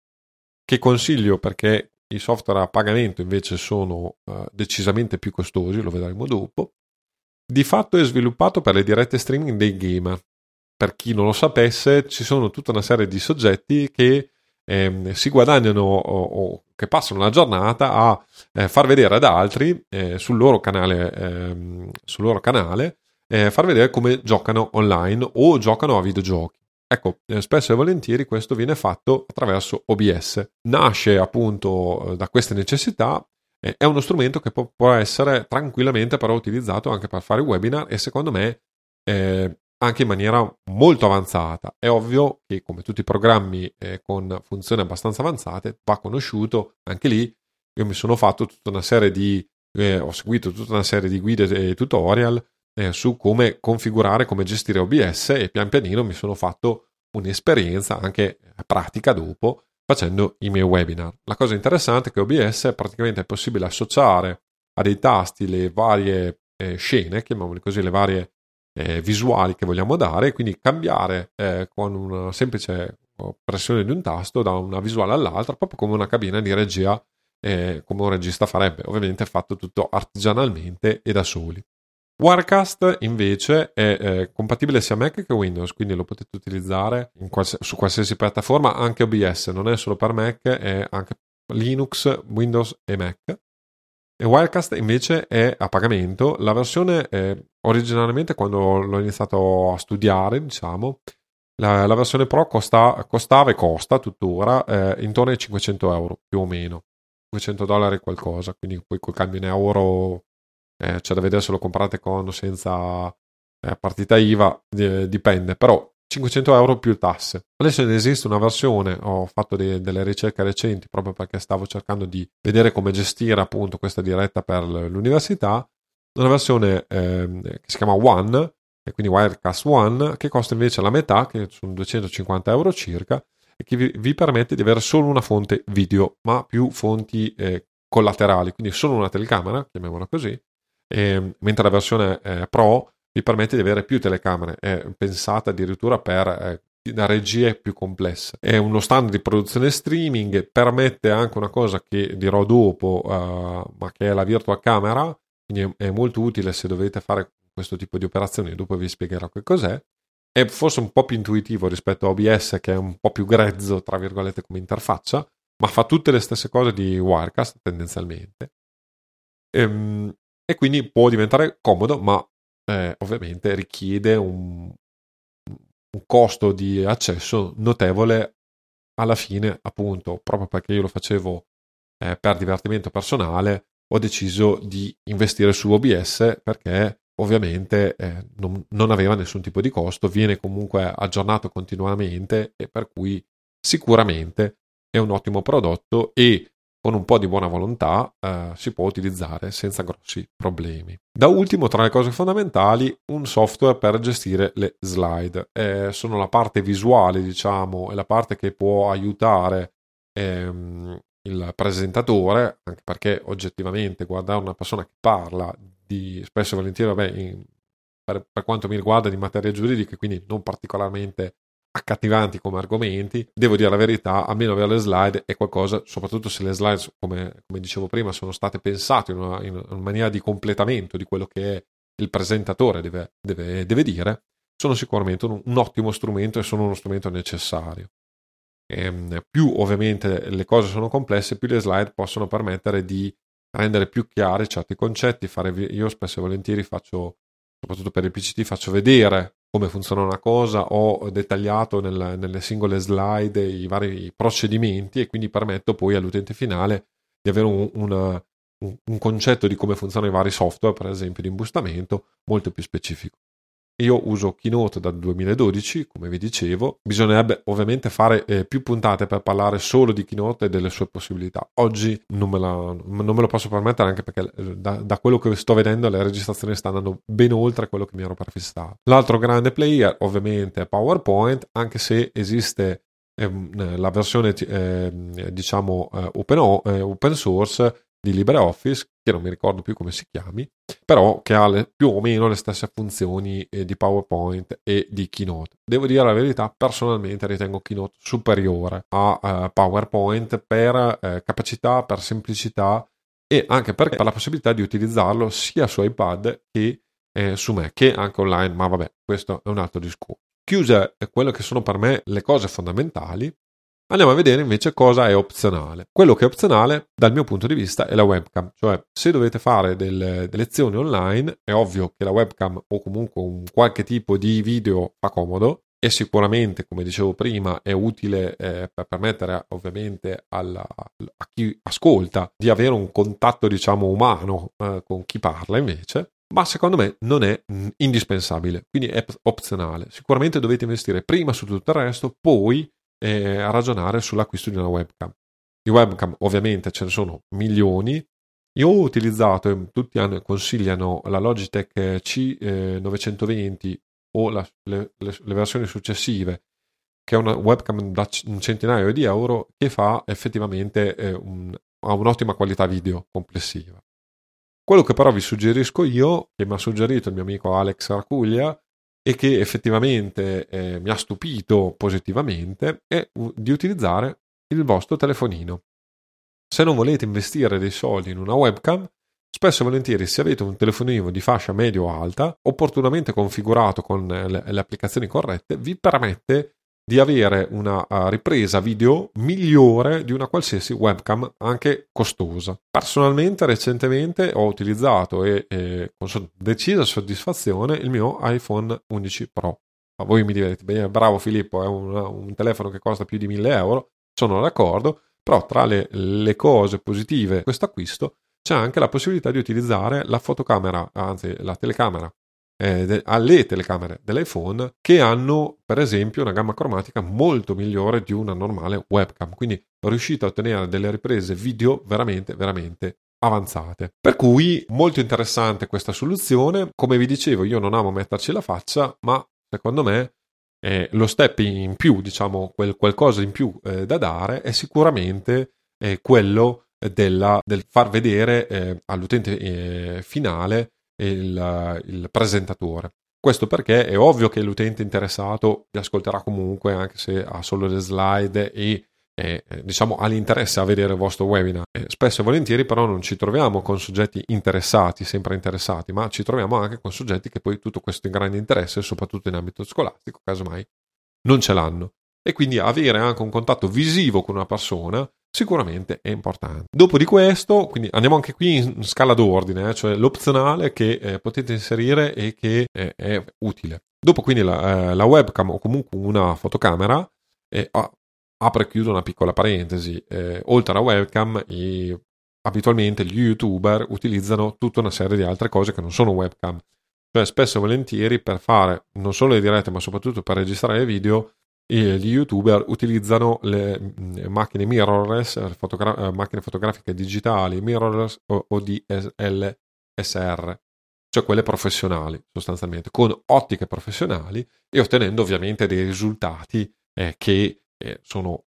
che consiglio perché i software a pagamento invece sono uh, decisamente più costosi, lo vedremo dopo. Di fatto è sviluppato per le dirette streaming dei gamer. Per chi non lo sapesse, ci sono tutta una serie di soggetti che ehm, si guadagnano o, o che passano la giornata a eh, far vedere ad altri eh, sul loro canale, ehm, sul loro canale eh, far vedere come giocano online o giocano a videogiochi. Ecco, spesso e volentieri questo viene fatto attraverso O B S. Nasce appunto da queste necessità, è uno strumento che può essere tranquillamente però utilizzato anche per fare webinar e secondo me eh, anche in maniera molto avanzata. È ovvio che come tutti i programmi eh, con funzioni abbastanza avanzate va conosciuto. Anche lì io mi sono fatto tutta una serie di, eh, ho seguito tutta una serie di guide e tutorial Eh, su come configurare, come gestire O B S, e pian pianino mi sono fatto un'esperienza anche pratica dopo facendo i miei webinar. La cosa interessante è che O B S praticamente è possibile associare a dei tasti le varie eh, scene, chiamiamole così, le varie eh, visuali che vogliamo dare, quindi cambiare eh, con una semplice pressione di un tasto da una visuale all'altra, proprio come una cabina di regia, eh, come un regista farebbe. Ovviamente è fatto tutto artigianalmente e da soli. Wirecast invece è eh, compatibile sia Mac che Windows, quindi lo potete utilizzare in quals- su qualsiasi piattaforma, anche O B S, non è solo per Mac, è anche Linux, Windows e Mac. E Wirecast invece è a pagamento. La versione eh, originariamente, quando l'ho iniziato a studiare, diciamo, la, la versione Pro costa, costava e costa tuttora eh, intorno ai cinquecento euro più o meno, cinquecento dollari qualcosa, quindi poi col cambio in euro. Eh, c'è da vedere se lo comprate con o senza eh, partita I V A, eh, dipende, però cinquecento euro più tasse. Adesso ne esiste una versione, ho fatto de- delle ricerche recenti proprio perché stavo cercando di vedere come gestire appunto questa diretta per l'università, una versione eh, che si chiama One, e quindi Wirecast One, che costa invece la metà, che sono duecentocinquanta euro circa, e che vi, vi permette di avere solo una fonte video, ma più fonti eh, collaterali, quindi solo una telecamera, chiamiamola così, e, mentre la versione eh, Pro vi permette di avere più telecamere, è pensata addirittura per eh, da regie più complesse. È uno standard di produzione streaming, permette anche una cosa che dirò dopo, uh, ma che è la virtual camera, quindi è, è molto utile se dovete fare questo tipo di operazioni, dopo vi spiegherò che cos'è. È forse un po' più intuitivo rispetto a O B S, che è un po' più grezzo, tra virgolette, come interfaccia, ma fa tutte le stesse cose di Wirecast, tendenzialmente. Ehm, e quindi può diventare comodo, ma eh, ovviamente richiede un, un costo di accesso notevole alla fine, appunto, proprio perché io lo facevo eh, per divertimento personale, ho deciso di investire su O B S perché ovviamente eh, non, non aveva nessun tipo di costo, viene comunque aggiornato continuamente e per cui sicuramente è un ottimo prodotto e con un po' di buona volontà eh, si può utilizzare senza grossi problemi. Da ultimo, tra le cose fondamentali, un software per gestire le slide. Eh, sono la parte visuale, diciamo, e la parte che può aiutare ehm, il presentatore, anche perché oggettivamente guardare una persona che parla di, spesso e volentieri, vabbè, in, per, per quanto mi riguarda, di materie giuridiche, quindi non particolarmente accattivanti come argomenti, devo dire la verità, almeno avere le slide è qualcosa, soprattutto se le slide, come, come dicevo prima, sono state pensate in una, in una maniera di completamento di quello che il presentatore deve, deve, deve dire, sono sicuramente un, un ottimo strumento e sono uno strumento necessario. E, più ovviamente le cose sono complesse, più le slide possono permettere di rendere più chiari certi concetti, fare, io spesso e volentieri faccio, soprattutto per il P C T, faccio vedere come funziona una cosa, ho dettagliato nel, nelle singole slide i vari procedimenti e quindi permetto poi all'utente finale di avere un, una, un concetto di come funzionano i vari software, per esempio di imbustamento, molto più specifico. Io uso Keynote dal duemiladodici, come vi dicevo. Bisognerebbe ovviamente fare eh, più puntate per parlare solo di Keynote e delle sue possibilità. Oggi non me, la, non me lo posso permettere, anche perché da, da quello che sto vedendo le registrazioni stanno andando ben oltre quello che mi ero prefissato. L'altro grande player ovviamente è PowerPoint, anche se esiste eh, la versione eh, diciamo eh, open, eh, open source di LibreOffice, che non mi ricordo più come si chiami, però che ha le, più o meno le stesse funzioni eh, di PowerPoint e di Keynote. Devo dire la verità, personalmente ritengo Keynote superiore a eh, PowerPoint per eh, capacità, per semplicità e anche per, per la possibilità di utilizzarlo sia su iPad che eh, su Mac, che anche online, ma vabbè, questo è un altro discorso. Chiuse quello che sono per me le cose fondamentali, andiamo a vedere invece cosa è opzionale. Quello che è opzionale dal mio punto di vista è la webcam, cioè se dovete fare delle, delle lezioni online è ovvio che la webcam o comunque un qualche tipo di video fa comodo e sicuramente, come dicevo prima, è utile eh, per permettere ovviamente alla, a chi ascolta di avere un contatto, diciamo, umano eh, con chi parla invece, ma secondo me non è mh, indispensabile, quindi è opzionale. Sicuramente dovete investire prima su tutto il resto, poi a ragionare sull'acquisto di una webcam. Di webcam ovviamente ce ne sono milioni. Io ho utilizzato e tutti hanno, consigliano la Logitech C novecentoventi o la, le, le, le versioni successive, che è una webcam da un centinaio di euro che fa effettivamente eh, un, ha un'ottima qualità video complessiva. Quello che però vi suggerisco io, che mi ha suggerito il mio amico Alex Arcuglia e che effettivamente eh, mi ha stupito positivamente, è di utilizzare il vostro telefonino. Se non volete investire dei soldi in una webcam, spesso e volentieri se avete un telefonino di fascia medio-alta, opportunamente configurato con le, le applicazioni corrette, vi permette di avere una ripresa video migliore di una qualsiasi webcam, anche costosa. Personalmente, recentemente ho utilizzato e, e con decisa soddisfazione il mio iPhone undici Pro. Ma voi mi direte, beh, bravo Filippo, è un, un telefono che costa più di mille euro, sono d'accordo, però tra le, le cose positive di questo acquisto c'è anche la possibilità di utilizzare la fotocamera, anzi la telecamera eh, de- alle telecamere dell'iPhone, che hanno per esempio una gamma cromatica molto migliore di una normale webcam, quindi riuscite a ottenere delle riprese video veramente veramente avanzate. Per cui molto interessante questa soluzione. Come vi dicevo, io non amo metterci la faccia, ma secondo me eh, lo step in più, diciamo quel qualcosa in più eh, da dare è sicuramente eh, quello della, del far vedere eh, all'utente eh, finale il, il presentatore. Questo perché è ovvio che l'utente interessato vi ascolterà comunque, anche se ha solo le slide e eh, diciamo ha l'interesse a vedere il vostro webinar. Eh, spesso e volentieri però non ci troviamo con soggetti interessati, sempre interessati, ma ci troviamo anche con soggetti che poi tutto questo grande interesse, soprattutto in ambito scolastico, casomai non ce l'hanno. E quindi avere anche un contatto visivo con una persona sicuramente è importante. Dopo di questo, quindi andiamo anche qui in scala d'ordine, eh, cioè l'opzionale che eh, potete inserire e che eh, è utile. Dopo quindi la, eh, la webcam o comunque una fotocamera, eh, apro e chiudo una piccola parentesi, eh, oltre alla webcam i, abitualmente gli YouTuber utilizzano tutta una serie di altre cose che non sono webcam. Cioè spesso e volentieri per fare non solo le dirette ma soprattutto per registrare video, e gli YouTuber utilizzano le macchine mirrorless, fotogra- macchine fotografiche digitali mirrorless o, o D S L S R, cioè quelle professionali sostanzialmente, con ottiche professionali e ottenendo ovviamente dei risultati eh, che eh, sono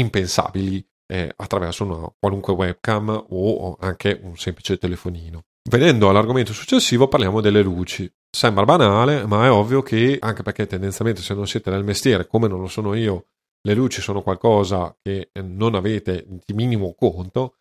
impensabili eh, attraverso una qualunque webcam o, o anche un semplice telefonino. Venendo all'argomento successivo, parliamo delle luci. Sembra banale, ma è ovvio che, anche perché tendenzialmente se non siete nel mestiere, come non lo sono io, le luci sono qualcosa che non avete di minimo conto,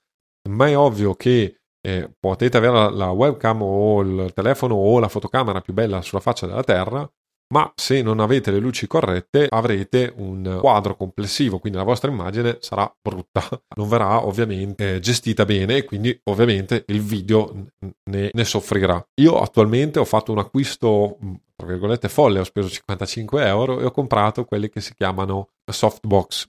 ma è ovvio che eh, potete avere la, la webcam o il telefono o la fotocamera più bella sulla faccia della terra, ma se non avete le luci corrette avrete un quadro complessivo, quindi la vostra immagine sarà brutta, non verrà ovviamente gestita bene e quindi ovviamente il video ne, ne soffrirà. Io attualmente ho fatto un acquisto tra virgolette folle, ho speso cinquantacinque euro e ho comprato quelli che si chiamano softbox.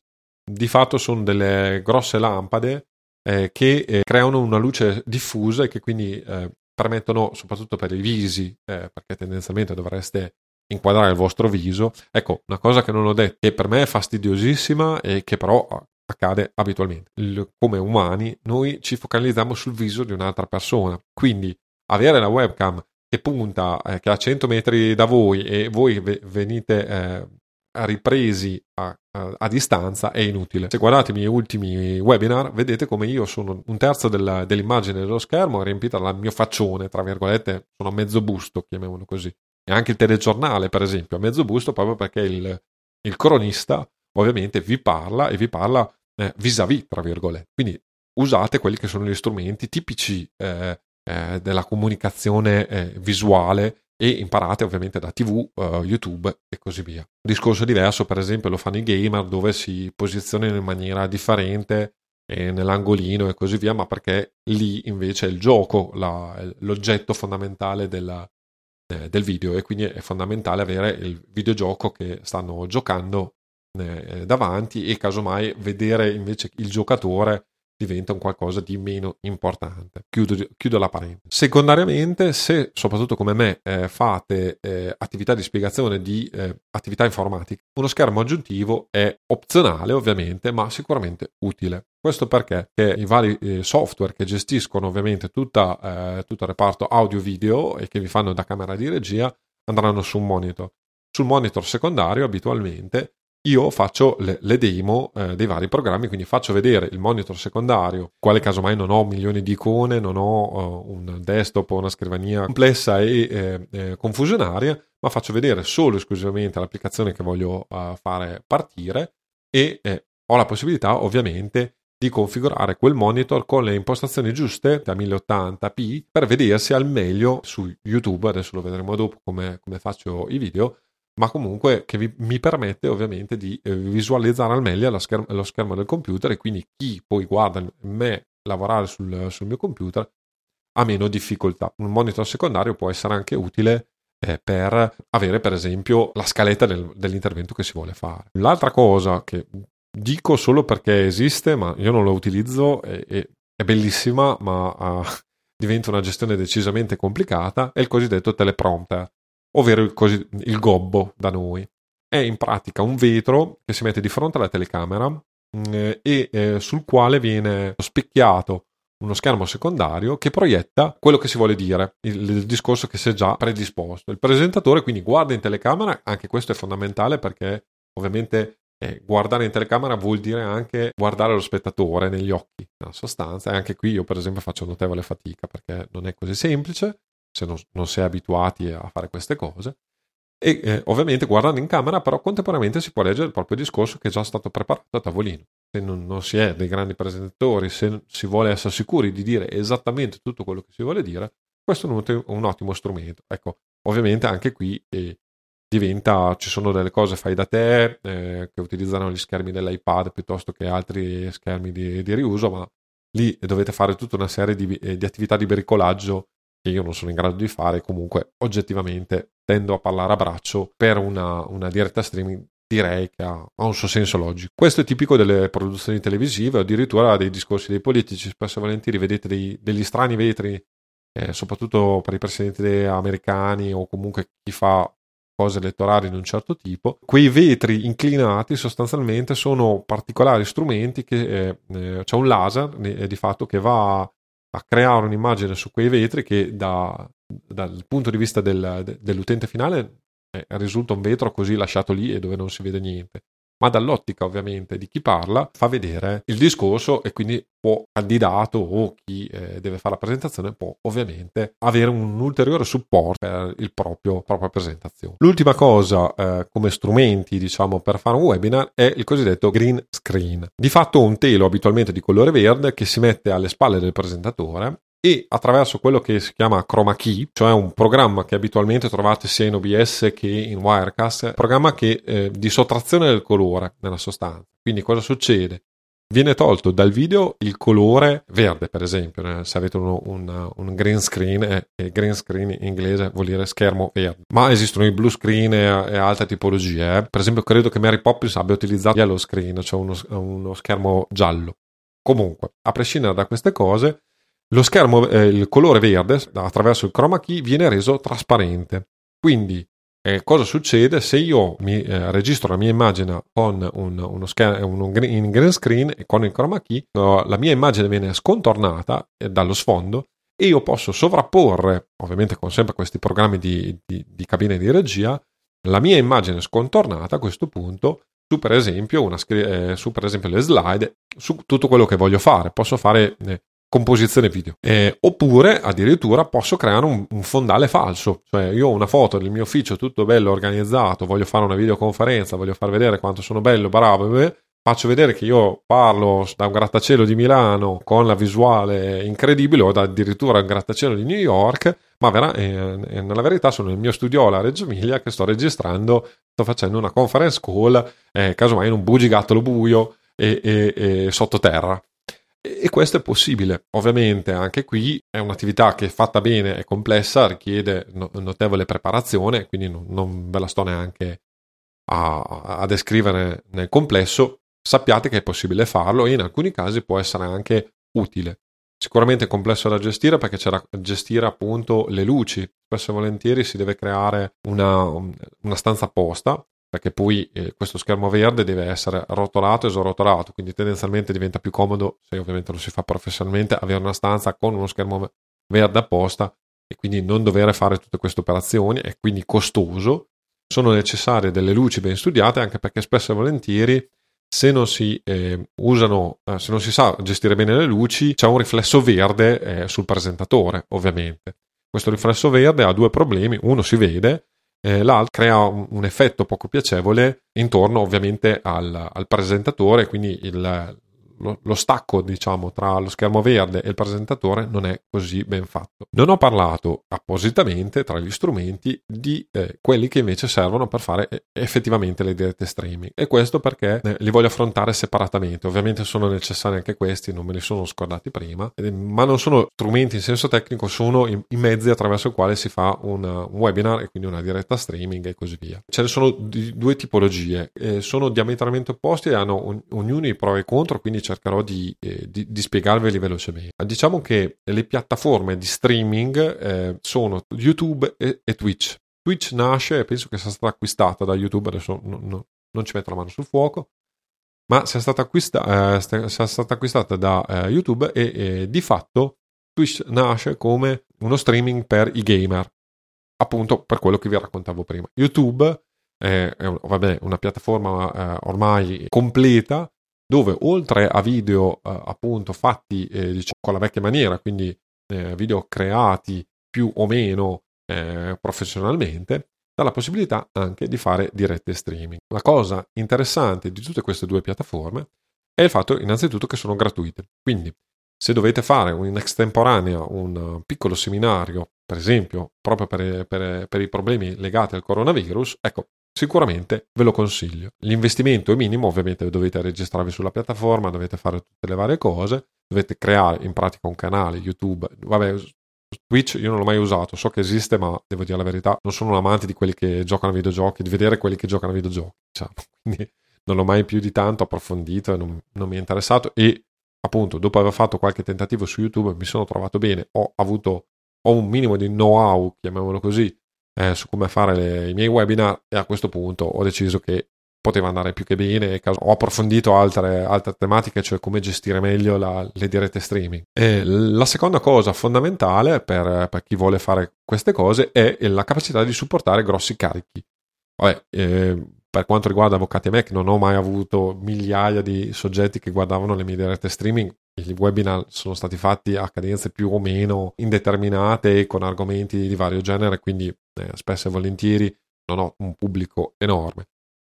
Di fatto sono delle grosse lampade eh, che eh, creano una luce diffusa e che quindi eh, permettono, soprattutto per i visi, eh, perché tendenzialmente dovreste inquadrare il vostro viso. Ecco, una cosa che non ho detto, che per me è fastidiosissima e che però accade abitualmente. Il, come umani noi ci focalizziamo sul viso di un'altra persona, quindi avere la webcam che punta, eh, che è a cento metri da voi e voi ve- venite eh, ripresi a, a, a distanza è inutile. Se guardate i miei ultimi webinar vedete come io sono un terzo della, dell'immagine dello schermo riempita dal mio faccione, tra virgolette sono a mezzo busto, chiamiamolo così. E anche il telegiornale, per esempio, a mezzo busto, proprio perché il, il cronista ovviamente vi parla e vi parla eh, vis-à-vis, tra virgolette. Quindi usate quelli che sono gli strumenti tipici eh, eh, della comunicazione eh, visuale e imparate ovviamente da tivù, eh, YouTube e così via. Un discorso diverso, per esempio, lo fanno i gamer, dove si posizionano in maniera differente eh, nell'angolino e così via, ma perché lì invece è il gioco, la, l'oggetto fondamentale della del video, e quindi è fondamentale avere il videogioco che stanno giocando eh, davanti, e casomai vedere invece il giocatore diventa un qualcosa di meno importante. Chiudo, chiudo la parentesi. Secondariamente, se soprattutto come me eh, fate eh, attività di spiegazione di eh, attività informatiche, uno schermo aggiuntivo è opzionale ovviamente, ma sicuramente utile. Questo perché che i vari eh, software che gestiscono ovviamente tutta, eh, tutto il reparto audio-video e che vi fanno da camera di regia andranno su un monitor. Sul monitor secondario abitualmente io faccio le, le demo eh, dei vari programmi, quindi faccio vedere il monitor secondario, quale casomai non ho milioni di icone, non ho uh, un desktop o una scrivania complessa e eh, eh, confusionaria, ma faccio vedere solo e esclusivamente l'applicazione che voglio uh, fare partire e eh, ho la possibilità ovviamente di configurare quel monitor con le impostazioni giuste da mille ottanta p per vedersi al meglio su YouTube. Adesso lo vedremo dopo come, come faccio i video, ma comunque che vi, mi permette ovviamente di eh, visualizzare al meglio lo schermo, lo schermo del computer, e quindi chi poi guarda me lavorare sul, sul mio computer ha meno difficoltà. Un monitor secondario può essere anche utile eh, per avere per esempio la scaletta del, dell'intervento che si vuole fare. L'altra cosa che dico solo perché esiste, ma io non lo utilizzo, è, è, è bellissima ma uh, diventa una gestione decisamente complicata, è il cosiddetto teleprompter. ovvero il, cosi- il gobbo da noi. È in pratica un vetro che si mette di fronte alla telecamera mh, e eh, sul quale viene specchiato uno schermo secondario che proietta quello che si vuole dire, il, il discorso che si è già predisposto. Il presentatore quindi guarda in telecamera, anche questo è fondamentale perché ovviamente eh, guardare in telecamera vuol dire anche guardare lo spettatore negli occhi, nella sostanza, e anche qui io per esempio faccio notevole fatica perché non è così semplice se non, non si è abituati a fare queste cose. E eh, ovviamente guardando in camera però contemporaneamente si può leggere il proprio discorso che è già stato preparato a tavolino. Se non, non si è dei grandi presentatori, se si vuole essere sicuri di dire esattamente tutto quello che si vuole dire, questo è un, un ottimo strumento. Ecco, ovviamente anche qui eh, diventa, ci sono delle cose fai da te eh, che utilizzano gli schermi dell'iPad piuttosto che altri schermi di, di riuso, ma lì dovete fare tutta una serie di, eh, di attività di bricolaggio che io non sono in grado di fare. Comunque oggettivamente tendo a parlare a braccio per una, una diretta streaming, direi che ha, ha un suo senso logico. Questo è tipico delle produzioni televisive o addirittura dei discorsi dei politici. Spesso e volentieri vedete dei, degli strani vetri eh, soprattutto per i presidenti americani o comunque chi fa cose elettorali di un certo tipo. Quei vetri inclinati sostanzialmente sono particolari strumenti che eh, eh, c'è un laser eh, di fatto che va a a creare un'immagine su quei vetri che da, dal punto di vista del, de, dell'utente finale eh, risulta un vetro così lasciato lì e dove non si vede niente, ma dall'ottica ovviamente di chi parla fa vedere il discorso e quindi può candidato o chi eh, deve fare la presentazione può ovviamente avere un ulteriore supporto per il proprio propria presentazione. L'ultima cosa eh, come strumenti diciamo per fare un webinar è il cosiddetto green screen, di fatto un telo abitualmente di colore verde che si mette alle spalle del presentatore e attraverso quello che si chiama Chroma Key, cioè un programma che abitualmente trovate sia in O B S che in Wirecast, programma che eh, di sottrazione del colore nella sostanza. Quindi cosa succede? Viene tolto dal video il colore verde, per esempio, eh, se avete uno, un, un green screen, eh, e green screen in inglese vuol dire schermo verde, ma esistono i blue screen e, e altre tipologie. Eh. Per esempio credo che Mary Poppins abbia utilizzato yellow screen, cioè uno, uno schermo giallo. Comunque, a prescindere da queste cose, lo schermo, eh, il colore verde attraverso il Chroma Key viene reso trasparente. Quindi eh, cosa succede se io mi eh, registro la mia immagine con un, uno scher- un green, in green screen e con il Chroma Key, no, la mia immagine viene scontornata eh, dallo sfondo e io posso sovrapporre, ovviamente con sempre questi programmi di, di, di cabine di regia, la mia immagine scontornata a questo punto su per esempio, una, eh, su, per esempio le slide, su tutto quello che voglio fare. Posso fare eh, composizione video eh, oppure addirittura posso creare un, un fondale falso, cioè io ho una foto del mio ufficio tutto bello organizzato, voglio fare una videoconferenza, voglio far vedere quanto sono bello, bravo, beh, faccio vedere che io parlo da un grattacielo di Milano con la visuale incredibile o da addirittura un grattacielo di New York, ma vera, eh, eh, nella verità sono nel mio studiolo a Reggio Emilia che sto registrando, sto facendo una conference call eh, casomai in un bugigattolo buio e, e, e sottoterra. E questo è possibile. Ovviamente anche qui è un'attività che fatta bene è complessa, richiede notevole preparazione, quindi non ve la sto neanche a, a descrivere nel complesso. Sappiate che è possibile farlo e in alcuni casi può essere anche utile. Sicuramente è complesso da gestire perché c'è da gestire appunto le luci. Spesso e volentieri si deve creare una, una stanza apposta, perché poi eh, questo schermo verde deve essere rotolato e srotolato, quindi tendenzialmente diventa più comodo, se ovviamente lo si fa professionalmente, avere una stanza con uno schermo verde apposta e quindi non dover fare tutte queste operazioni, è quindi costoso. Sono necessarie delle luci ben studiate, anche perché spesso e volentieri se non si eh, usano, eh, se non si sa gestire bene le luci, c'è un riflesso verde eh, sul presentatore, ovviamente. Questo riflesso verde ha due problemi: uno, si vede, l'altro crea un effetto poco piacevole intorno ovviamente al, al presentatore, quindi il, lo, lo stacco diciamo tra lo schermo verde e il presentatore non è così ben fatto. Non ho parlato appositamente tra gli strumenti di eh, quelli che invece servono per fare effettivamente le dirette streaming, e questo perché eh, li voglio affrontare separatamente. Ovviamente sono necessari anche questi, non me li sono scordati prima, eh, ma non sono strumenti in senso tecnico, sono i, i mezzi attraverso i quali si fa un, un webinar e quindi una diretta streaming e così via. Ce ne sono di, due tipologie, eh, sono diametralmente opposti e hanno on, ognuno i pro e i contro, quindi cercherò di, eh, di, di spiegarveli velocemente. Diciamo che le piattaforme di streaming eh, sono YouTube e, e Twitch. Twitch nasce, penso che sia stata acquistata da YouTube, adesso no, no, non ci metto la mano sul fuoco, ma sia stata, acquista, eh, sia stata acquistata da eh, YouTube e eh, di fatto Twitch nasce come uno streaming per i gamer, appunto per quello che vi raccontavo prima. YouTube eh, è un, vabbè, una piattaforma eh, ormai completa, dove oltre a video eh, appunto fatti eh, diciamo, con la vecchia maniera, quindi eh, video creati più o meno eh, professionalmente, dà la possibilità anche di fare dirette streaming. La cosa interessante di tutte queste due piattaforme è il fatto innanzitutto che sono gratuite, quindi se dovete fare in extemporanea un piccolo seminario, per esempio proprio per, per, per i problemi legati al coronavirus, ecco, sicuramente ve lo consiglio. L'investimento è minimo, ovviamente dovete registrarvi sulla piattaforma, dovete fare tutte le varie cose, dovete creare in pratica un canale YouTube. Vabbè, Twitch io non l'ho mai usato, so che esiste, ma devo dire la verità, non sono un amante di quelli che giocano a videogiochi, di vedere quelli che giocano a videogiochi, diciamo. Quindi non l'ho mai più di tanto approfondito e non, non mi è interessato, e appunto dopo aver fatto qualche tentativo su YouTube mi sono trovato bene, ho avuto ho un minimo di know-how, chiamiamolo così, Eh, su come fare le, i miei webinar, e a questo punto ho deciso che poteva andare più che bene. Ho approfondito altre, altre tematiche, cioè come gestire meglio la, le dirette streaming. E la seconda cosa fondamentale per, per chi vuole fare queste cose è la capacità di supportare grossi carichi. Vabbè, eh, per quanto riguarda Avvocati e Mac, non ho mai avuto migliaia di soggetti che guardavano le mie dirette streaming. I webinar sono stati fatti a cadenze più o meno indeterminate e con argomenti di vario genere, quindi eh, spesso e volentieri non ho un pubblico enorme.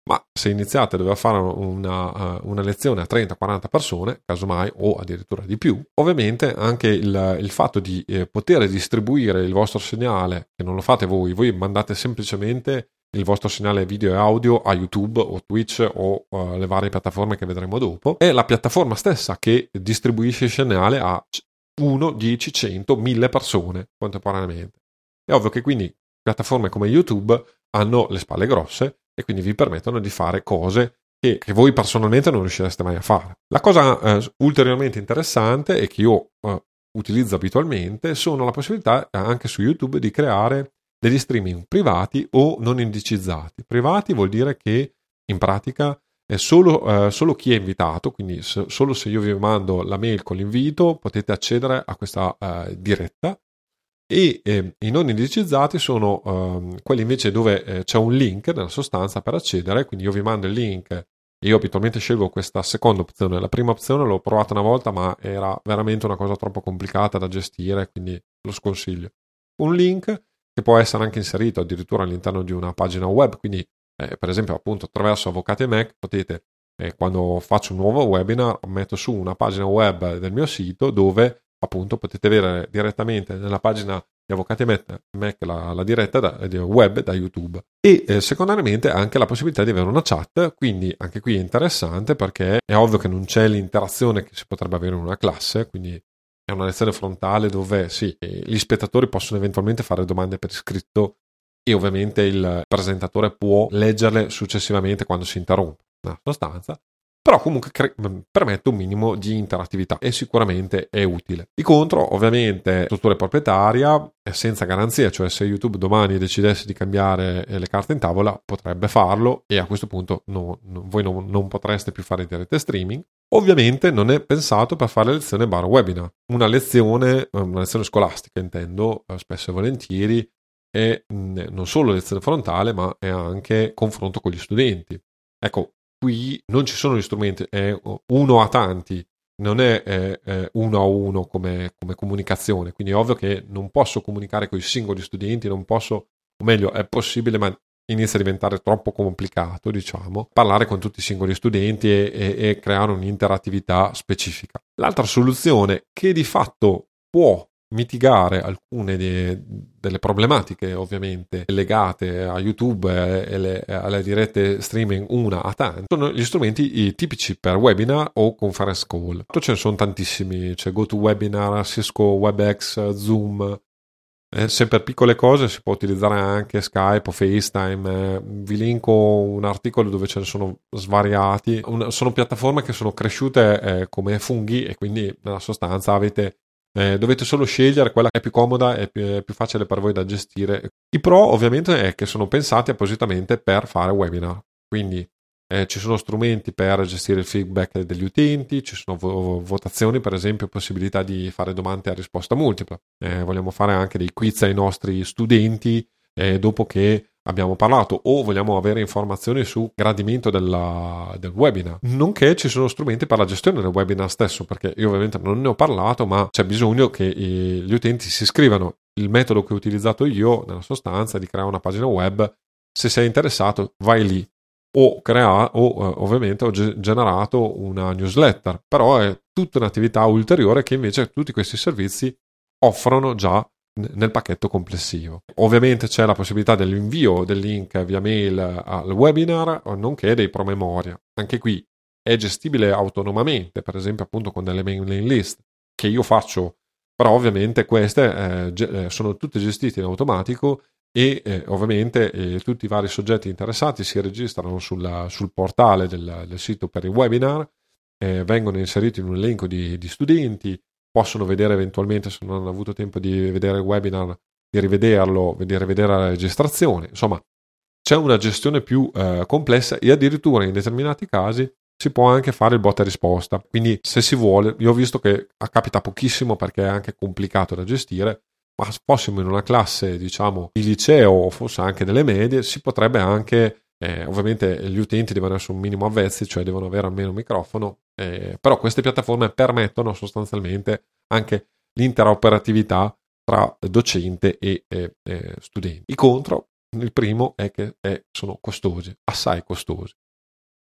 Ma se iniziate a dover fare una, una lezione a trenta quaranta persone, casomai, o addirittura di più, ovviamente anche il, il fatto di eh, poter distribuire il vostro segnale, che non lo fate voi, voi mandate semplicemente il vostro segnale video e audio a YouTube o Twitch o uh, le varie piattaforme che vedremo dopo, è la piattaforma stessa che distribuisce il segnale a uno, dieci, cento, mille persone contemporaneamente. È ovvio che quindi piattaforme come YouTube hanno le spalle grosse e quindi vi permettono di fare cose che, che voi personalmente non riuscireste mai a fare. La cosa eh, ulteriormente interessante e che io eh, utilizzo abitualmente sono la possibilità eh, anche su YouTube di creare degli streaming privati o non indicizzati. Privati vuol dire che in pratica è solo, eh, solo chi è invitato, quindi se, solo se io vi mando la mail con l'invito potete accedere a questa eh, diretta, e eh, i non indicizzati sono eh, quelli invece dove eh, c'è un link nella sostanza per accedere, quindi io vi mando il link e io abitualmente scelgo questa seconda opzione. La prima opzione l'ho provata una volta ma era veramente una cosa troppo complicata da gestire, quindi lo sconsiglio. Un link che può essere anche inserito addirittura all'interno di una pagina web, quindi eh, per esempio appunto attraverso Avvocati e Mac potete, eh, quando faccio un nuovo webinar, metto su una pagina web del mio sito dove appunto potete vedere direttamente nella pagina di Avvocati e Mac, Mac la, la diretta da, di web da YouTube. E eh, secondariamente anche la possibilità di avere una chat, quindi anche qui è interessante perché è ovvio che non c'è l'interazione che si potrebbe avere in una classe, quindi è una lezione frontale dove sì, gli spettatori possono eventualmente fare domande per iscritto e ovviamente il presentatore può leggerle successivamente quando si interrompe, nella sostanza, però comunque cre- permette un minimo di interattività e sicuramente è utile. Di contro, ovviamente, struttura proprietaria è senza garanzia, cioè se YouTube domani decidesse di cambiare le carte in tavola potrebbe farlo e a questo punto no, no, voi no, non potreste più fare dirette streaming. Ovviamente non è pensato per fare lezione bar webinar. Una lezione, una lezione scolastica intendo, spesso e volentieri è non solo lezione frontale ma è anche confronto con gli studenti. Ecco, qui non ci sono gli strumenti, è uno a tanti, non è, è, è uno a uno come, come comunicazione, quindi è ovvio che non posso comunicare con i singoli studenti, non posso, o meglio è possibile ma inizia a diventare troppo complicato, diciamo, parlare con tutti i singoli studenti e, e, e creare un'interattività specifica. L'altra soluzione che di fatto può mitigare alcune de, delle problematiche ovviamente legate a YouTube e le, alle dirette streaming una a tanti sono gli strumenti tipici per webinar o conference call. Ce ne sono tantissimi, c'è GoToWebinar, Cisco, WebEx, Zoom. Eh, se per piccole cose si può utilizzare anche Skype o FaceTime. Eh, vi linko un articolo dove ce ne sono svariati. Un, sono piattaforme che sono cresciute eh, come funghi e quindi nella sostanza avete Eh, dovete solo scegliere quella che è più comoda e più, più facile per voi da gestire. I pro ovviamente è che sono pensati appositamente per fare webinar, quindi eh, ci sono strumenti per gestire il feedback degli utenti, ci sono vo- votazioni, per esempio possibilità di fare domande a risposta multipla. Eh, vogliamo fare anche dei quiz ai nostri studenti eh, dopo che abbiamo parlato, o vogliamo avere informazioni su gradimento della, del webinar, nonché ci sono strumenti per la gestione del webinar stesso, perché io ovviamente non ne ho parlato, ma c'è bisogno che i, gli utenti si iscrivano. Il metodo che ho utilizzato io nella sostanza è di creare una pagina web. Se sei interessato vai lì, o crea, o ovviamente ho ge- generato una newsletter, però è tutta un'attività ulteriore che invece tutti questi servizi offrono già nel pacchetto complessivo. Ovviamente c'è la possibilità dell'invio del link via mail al webinar, nonché dei promemoria. Anche qui è gestibile autonomamente, per esempio appunto con delle mailing list che io faccio, però ovviamente queste eh, ge- sono tutte gestite in automatico e eh, ovviamente eh, tutti i vari soggetti interessati si registrano sulla, sul portale del, del sito per il webinar, eh, vengono inseriti in un elenco di, di studenti, possono vedere eventualmente, se non hanno avuto tempo di vedere il webinar, di rivederlo, di rivedere la registrazione. Insomma, c'è una gestione più eh, complessa e addirittura in determinati casi si può anche fare il botta e risposta. Quindi se si vuole, io ho visto che capita pochissimo perché è anche complicato da gestire, ma se fossimo in una classe, diciamo, di liceo o forse anche delle medie, si potrebbe anche... Eh, ovviamente gli utenti devono essere un minimo avvezzi, cioè devono avere almeno un microfono, eh, però queste piattaforme permettono sostanzialmente anche l'interoperatività tra docente e eh, eh, studenti. I contro, il primo è che è, sono costosi, assai costosi,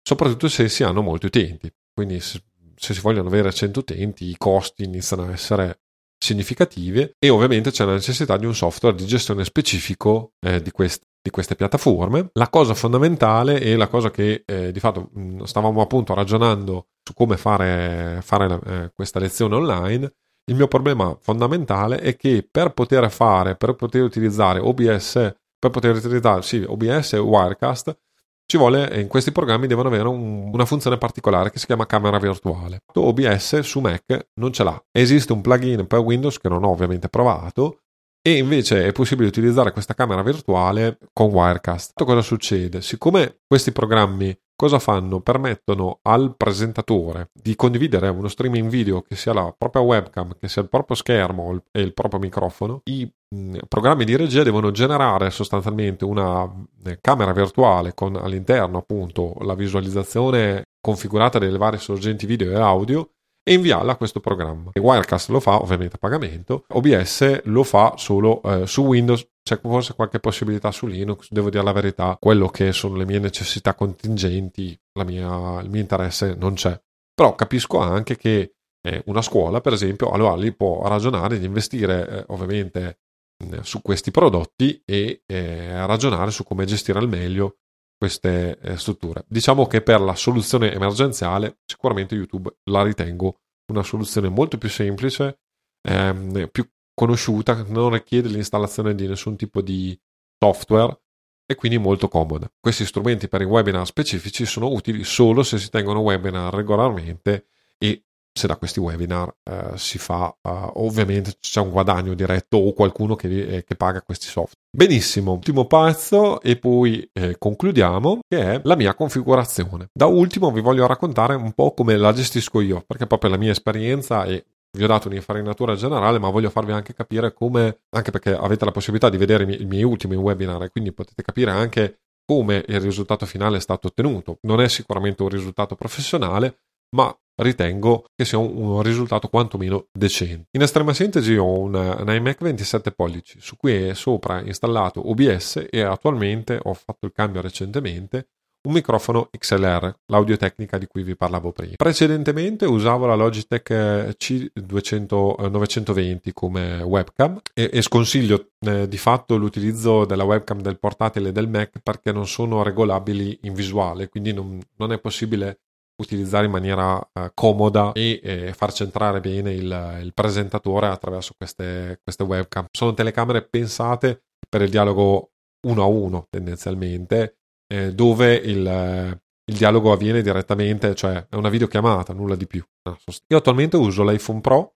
soprattutto se si hanno molti utenti, quindi se, se si vogliono avere cento utenti i costi iniziano a essere significativi e ovviamente c'è la necessità di un software di gestione specifico eh, di questi. di queste piattaforme. La cosa fondamentale e la cosa che eh, di fatto mh, stavamo appunto ragionando su come fare, fare la, eh, questa lezione online, il mio problema fondamentale è che per poter fare, per poter utilizzare O B S, per poter utilizzare sì, O B S e Wirecast, ci vuole, in questi programmi devono avere un, una funzione particolare che si chiama camera virtuale. O B S su Mac non ce l'ha. Esiste un plugin per Windows che non ho ovviamente provato, e invece è possibile utilizzare questa camera virtuale con Wirecast. Cosa succede? Siccome questi programmi cosa fanno? Permettono al presentatore di condividere uno streaming video che sia la propria webcam, che sia il proprio schermo e il proprio microfono. I mh, programmi di regia devono generare sostanzialmente una eh, camera virtuale con all'interno appunto la visualizzazione configurata delle varie sorgenti video e audio e inviarla a questo programma. E Wirecast lo fa ovviamente a pagamento, O B S lo fa solo eh, su Windows, c'è forse qualche possibilità su Linux, devo dire la verità, quello che sono le mie necessità contingenti, la mia, il mio interesse non c'è. Però capisco anche che eh, una scuola, per esempio, allora lì può ragionare di investire eh, ovviamente mh, su questi prodotti e eh, ragionare su come gestire al meglio queste eh, strutture. Diciamo che per la soluzione emergenziale sicuramente YouTube la ritengo una soluzione molto più semplice, ehm, più conosciuta, non richiede l'installazione di nessun tipo di software e quindi molto comoda. Questi strumenti per i webinar specifici sono utili solo se si tengono webinar regolarmente e se da questi webinar eh, si fa eh, ovviamente c'è un guadagno diretto o qualcuno che, eh, che paga questi software. Benissimo, ultimo pezzo e poi eh, concludiamo, che è la mia configurazione. Da ultimo vi voglio raccontare un po' come la gestisco io, perché proprio la mia esperienza, e vi ho dato un'infarinatura generale ma voglio farvi anche capire come, anche perché avete la possibilità di vedere i miei, i miei ultimi webinar e quindi potete capire anche come il risultato finale è stato ottenuto. Non è sicuramente un risultato professionale, ma ritengo che sia un, un risultato quantomeno decente. In estrema sintesi ho un, un iMac ventisette pollici su cui è sopra installato O B S e attualmente, ho fatto il cambio recentemente, un microfono X L R, l'audio tecnica di cui vi parlavo prima. Precedentemente usavo la Logitech C novecento venti come webcam e, e sconsiglio eh, di fatto l'utilizzo della webcam del portatile e del Mac perché non sono regolabili in visuale, quindi non, non è possibile utilizzare in maniera eh, comoda e eh, far centrare bene il, il presentatore attraverso queste, queste webcam. Sono telecamere pensate per il dialogo uno a uno tendenzialmente, eh, dove il, eh, il dialogo avviene direttamente, cioè è una videochiamata, nulla di più. Io attualmente uso l'iPhone Pro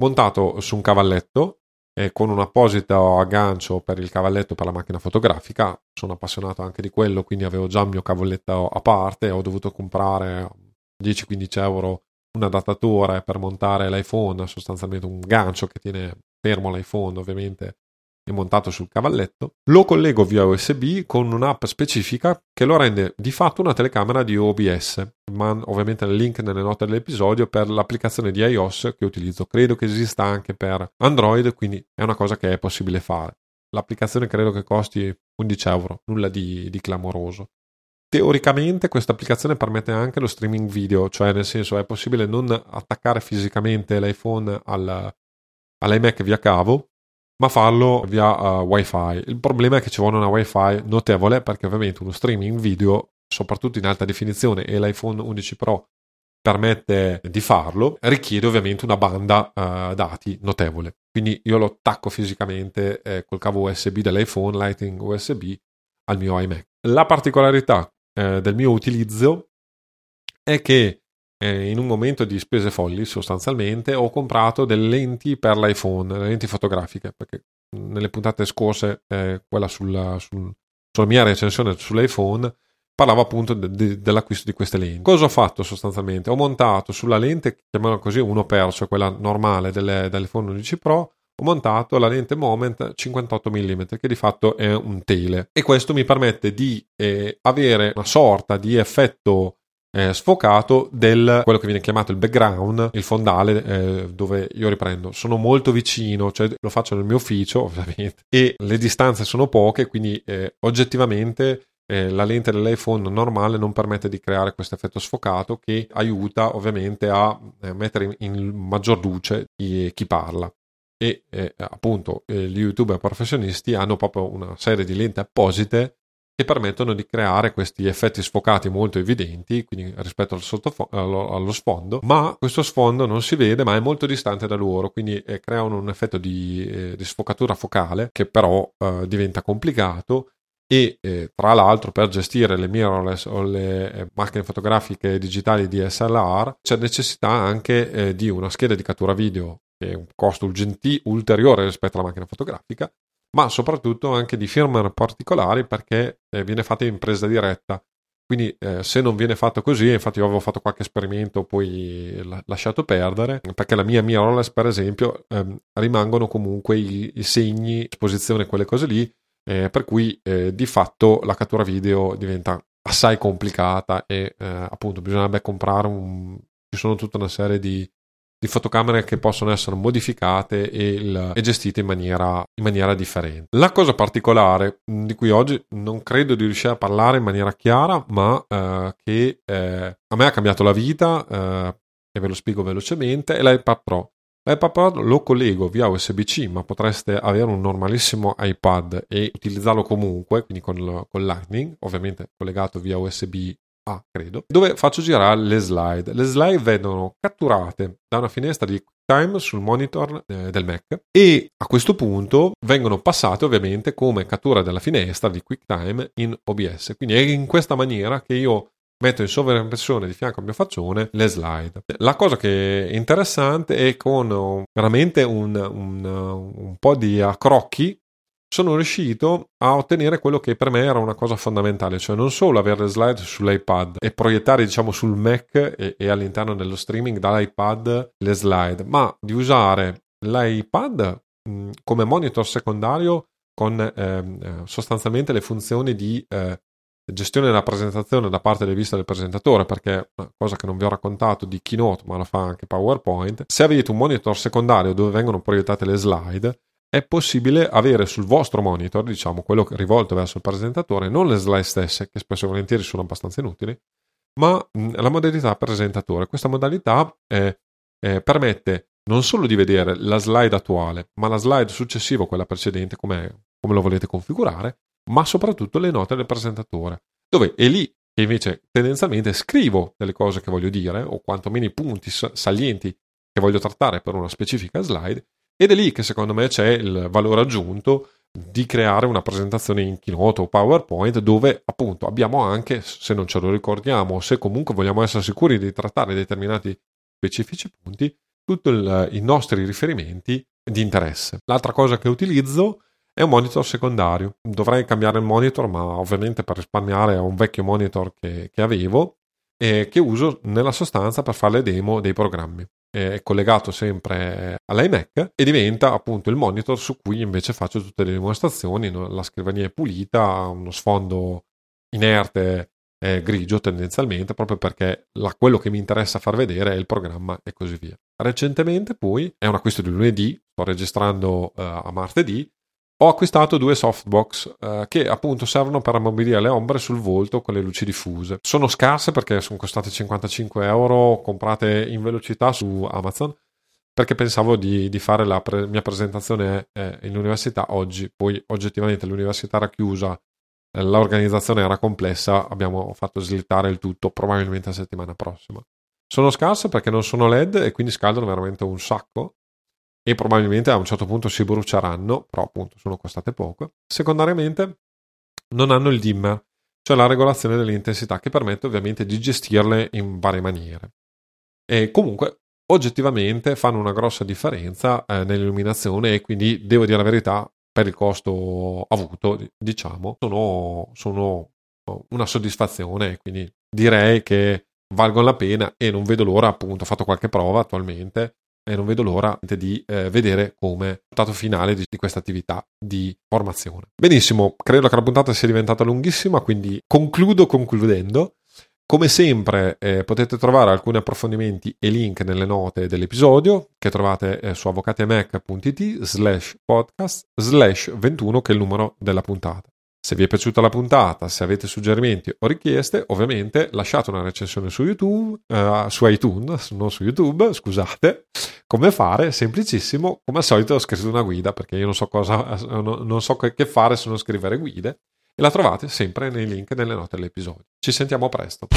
montato su un cavalletto eh, con un apposito aggancio per il cavalletto per la macchina fotografica. Sono appassionato anche di quello, quindi avevo già il mio cavalletto a parte. Ho dovuto comprare dieci-quindici euro un adattatore per montare l'iPhone, sostanzialmente un gancio che tiene fermo l'iPhone ovviamente e montato sul cavalletto. Lo collego via U S B con un'app specifica che lo rende di fatto una telecamera di O B S, ma ovviamente il link nelle note dell'episodio per l'applicazione di iOS che utilizzo. Credo che esista anche per Android, quindi è una cosa che è possibile fare. L'applicazione credo che costi undici euro, nulla di, di clamoroso. Teoricamente questa applicazione permette anche lo streaming video, cioè nel senso è possibile non attaccare fisicamente l'iPhone al, all'iMac via cavo, ma farlo via uh, Wi-Fi. Il problema è che ci vuole una Wi-Fi notevole, perché ovviamente uno streaming video, soprattutto in alta definizione, e l'iPhone undici Pro permette di farlo, richiede ovviamente una banda uh, dati notevole. Quindi io lo attacco fisicamente eh, col cavo U S B dell'iPhone, Lightning U S B, al mio iMac. La particolarità eh, del mio utilizzo è che in un momento di spese folli sostanzialmente ho comprato delle lenti per l'iPhone, lenti fotografiche, perché nelle puntate scorse eh, quella sulla, sul, sulla mia recensione sull'iPhone parlavo appunto de, de, dell'acquisto di queste lenti. Cosa ho fatto sostanzialmente? Ho montato sulla lente, chiamiamola così, uno per, cioè quella normale delle, dell'iPhone undici Pro, ho montato la lente Moment cinquantotto millimetri, che di fatto è un tele, e questo mi permette di eh, avere una sorta di effetto Eh, sfocato del quello che viene chiamato il background, il fondale eh, dove io riprendo. Sono molto vicino, cioè lo faccio nel mio ufficio ovviamente e le distanze sono poche, quindi eh, oggettivamente eh, la lente dell'iPhone normale non permette di creare questo effetto sfocato, che aiuta ovviamente a eh, mettere in, in maggior luce chi, chi parla. E eh, appunto eh, gli YouTuber professionisti hanno proprio una serie di lenti apposite che permettono di creare questi effetti sfocati molto evidenti, quindi rispetto al sottofo- allo, allo sfondo, ma questo sfondo non si vede, ma è molto distante da loro, quindi eh, creano un effetto di, eh, di sfocatura focale che però eh, diventa complicato. E eh, tra l'altro, per gestire le mirrorless o le eh, macchine fotografiche digitali D S L R c'è necessità anche eh, di una scheda di cattura video, che è un costo urgenti ulteriore rispetto alla macchina fotografica, ma soprattutto anche di firmware particolari, perché eh, viene fatta in presa diretta. Quindi eh, se non viene fatto così, infatti io avevo fatto qualche esperimento, poi l- lasciato perdere, perché la mia mirrorless per esempio ehm, rimangono comunque i, i segni, esposizione, quelle cose lì, eh, per cui eh, di fatto la cattura video diventa assai complicata e eh, appunto bisognerebbe comprare un... ci sono tutta una serie di di fotocamere che possono essere modificate e, il, e gestite in maniera, in maniera differente. La cosa particolare di cui oggi non credo di riuscire a parlare in maniera chiara, ma eh, che eh, a me ha cambiato la vita, eh, e ve lo spiego velocemente, è l'iPad Pro. L'iPad Pro lo collego via U S B-C, ma potreste avere un normalissimo iPad e utilizzarlo comunque, quindi con, con Lightning, ovviamente collegato via U S B. Ah, credo, dove faccio girare le slide. Le slide vengono catturate da una finestra di QuickTime sul monitor eh, del Mac, e a questo punto vengono passate ovviamente come cattura della finestra di QuickTime in O B S. Quindi è in questa maniera che io metto in sovraimpressione di fianco al mio faccione le slide. La cosa che è interessante è con veramente un, un, un po' di accrocchi sono riuscito a ottenere quello che per me era una cosa fondamentale, cioè non solo avere le slide sull'iPad e proiettare, diciamo, sul Mac e, e all'interno dello streaming dall'iPad le slide, ma di usare l'iPad mh, come monitor secondario con eh, sostanzialmente le funzioni di eh, gestione della presentazione da parte del vista del presentatore, perché una cosa che non vi ho raccontato di Keynote, ma lo fa anche PowerPoint, se avete un monitor secondario dove vengono proiettate le slide, è possibile avere sul vostro monitor, diciamo, quello rivolto verso il presentatore, non le slide stesse, che spesso e volentieri sono abbastanza inutili, ma la modalità presentatore. Questa modalità eh, eh, permette non solo di vedere la slide attuale, ma la slide successiva, quella precedente, come lo volete configurare, ma soprattutto le note del presentatore, dove è lì che invece tendenzialmente scrivo delle cose che voglio dire, o quantomeno i punti salienti che voglio trattare per una specifica slide, ed è lì che secondo me c'è il valore aggiunto di creare una presentazione in Keynote o PowerPoint, dove appunto abbiamo anche, se non ce lo ricordiamo, se comunque vogliamo essere sicuri di trattare determinati specifici punti, tutti i nostri riferimenti di interesse. L'altra cosa che utilizzo è un monitor secondario. Dovrei cambiare il monitor, ma ovviamente per risparmiare ho un vecchio monitor che, che avevo e che uso nella sostanza per fare le demo dei programmi. È collegato sempre all'iMac e diventa appunto il monitor su cui invece faccio tutte le dimostrazioni. La scrivania è pulita, ha uno sfondo inerte eh, grigio tendenzialmente, proprio perché la, quello che mi interessa far vedere è il programma e così via. Recentemente poi, è un acquisto di lunedì, sto registrando eh, a martedì, ho acquistato due softbox eh, che appunto servono per ammorbidire le ombre sul volto con le luci diffuse. Sono scarse perché sono costate cinquantacinque euro, comprate in velocità su Amazon, perché pensavo di, di fare la pre- mia presentazione eh, in università oggi. Poi oggettivamente l'università era chiusa, eh, l'organizzazione era complessa, abbiamo fatto slittare il tutto, probabilmente la settimana prossima. Sono scarse perché non sono L E D e quindi scaldano veramente un sacco, e probabilmente a un certo punto si brucieranno, però appunto sono costate poco. Secondariamente non hanno il dimmer, cioè la regolazione dell'intensità, che permette ovviamente di gestirle in varie maniere, e comunque oggettivamente fanno una grossa differenza eh, nell'illuminazione, e quindi devo dire la verità, per il costo avuto diciamo sono, sono una soddisfazione, quindi direi che valgono la pena e non vedo l'ora. Appunto ho fatto qualche prova attualmente e non vedo l'ora di eh, vedere come il risultato finale di, di questa attività di formazione. Benissimo, credo che la puntata sia diventata lunghissima, quindi concludo concludendo. Come sempre eh, potete trovare alcuni approfondimenti e link nelle note dell'episodio, che trovate eh, su avvocati e mac punto it slash podcast slash ventuno, che è il numero della puntata. Se vi è piaciuta la puntata, se avete suggerimenti o richieste, ovviamente lasciate una recensione su YouTube, eh, su iTunes, non su YouTube, scusate. Come fare? Semplicissimo, come al solito ho scritto una guida, perché io non so cosa, non so che fare se non scrivere guide, e la trovate sempre nei link nelle note dell'episodio. Ci sentiamo presto.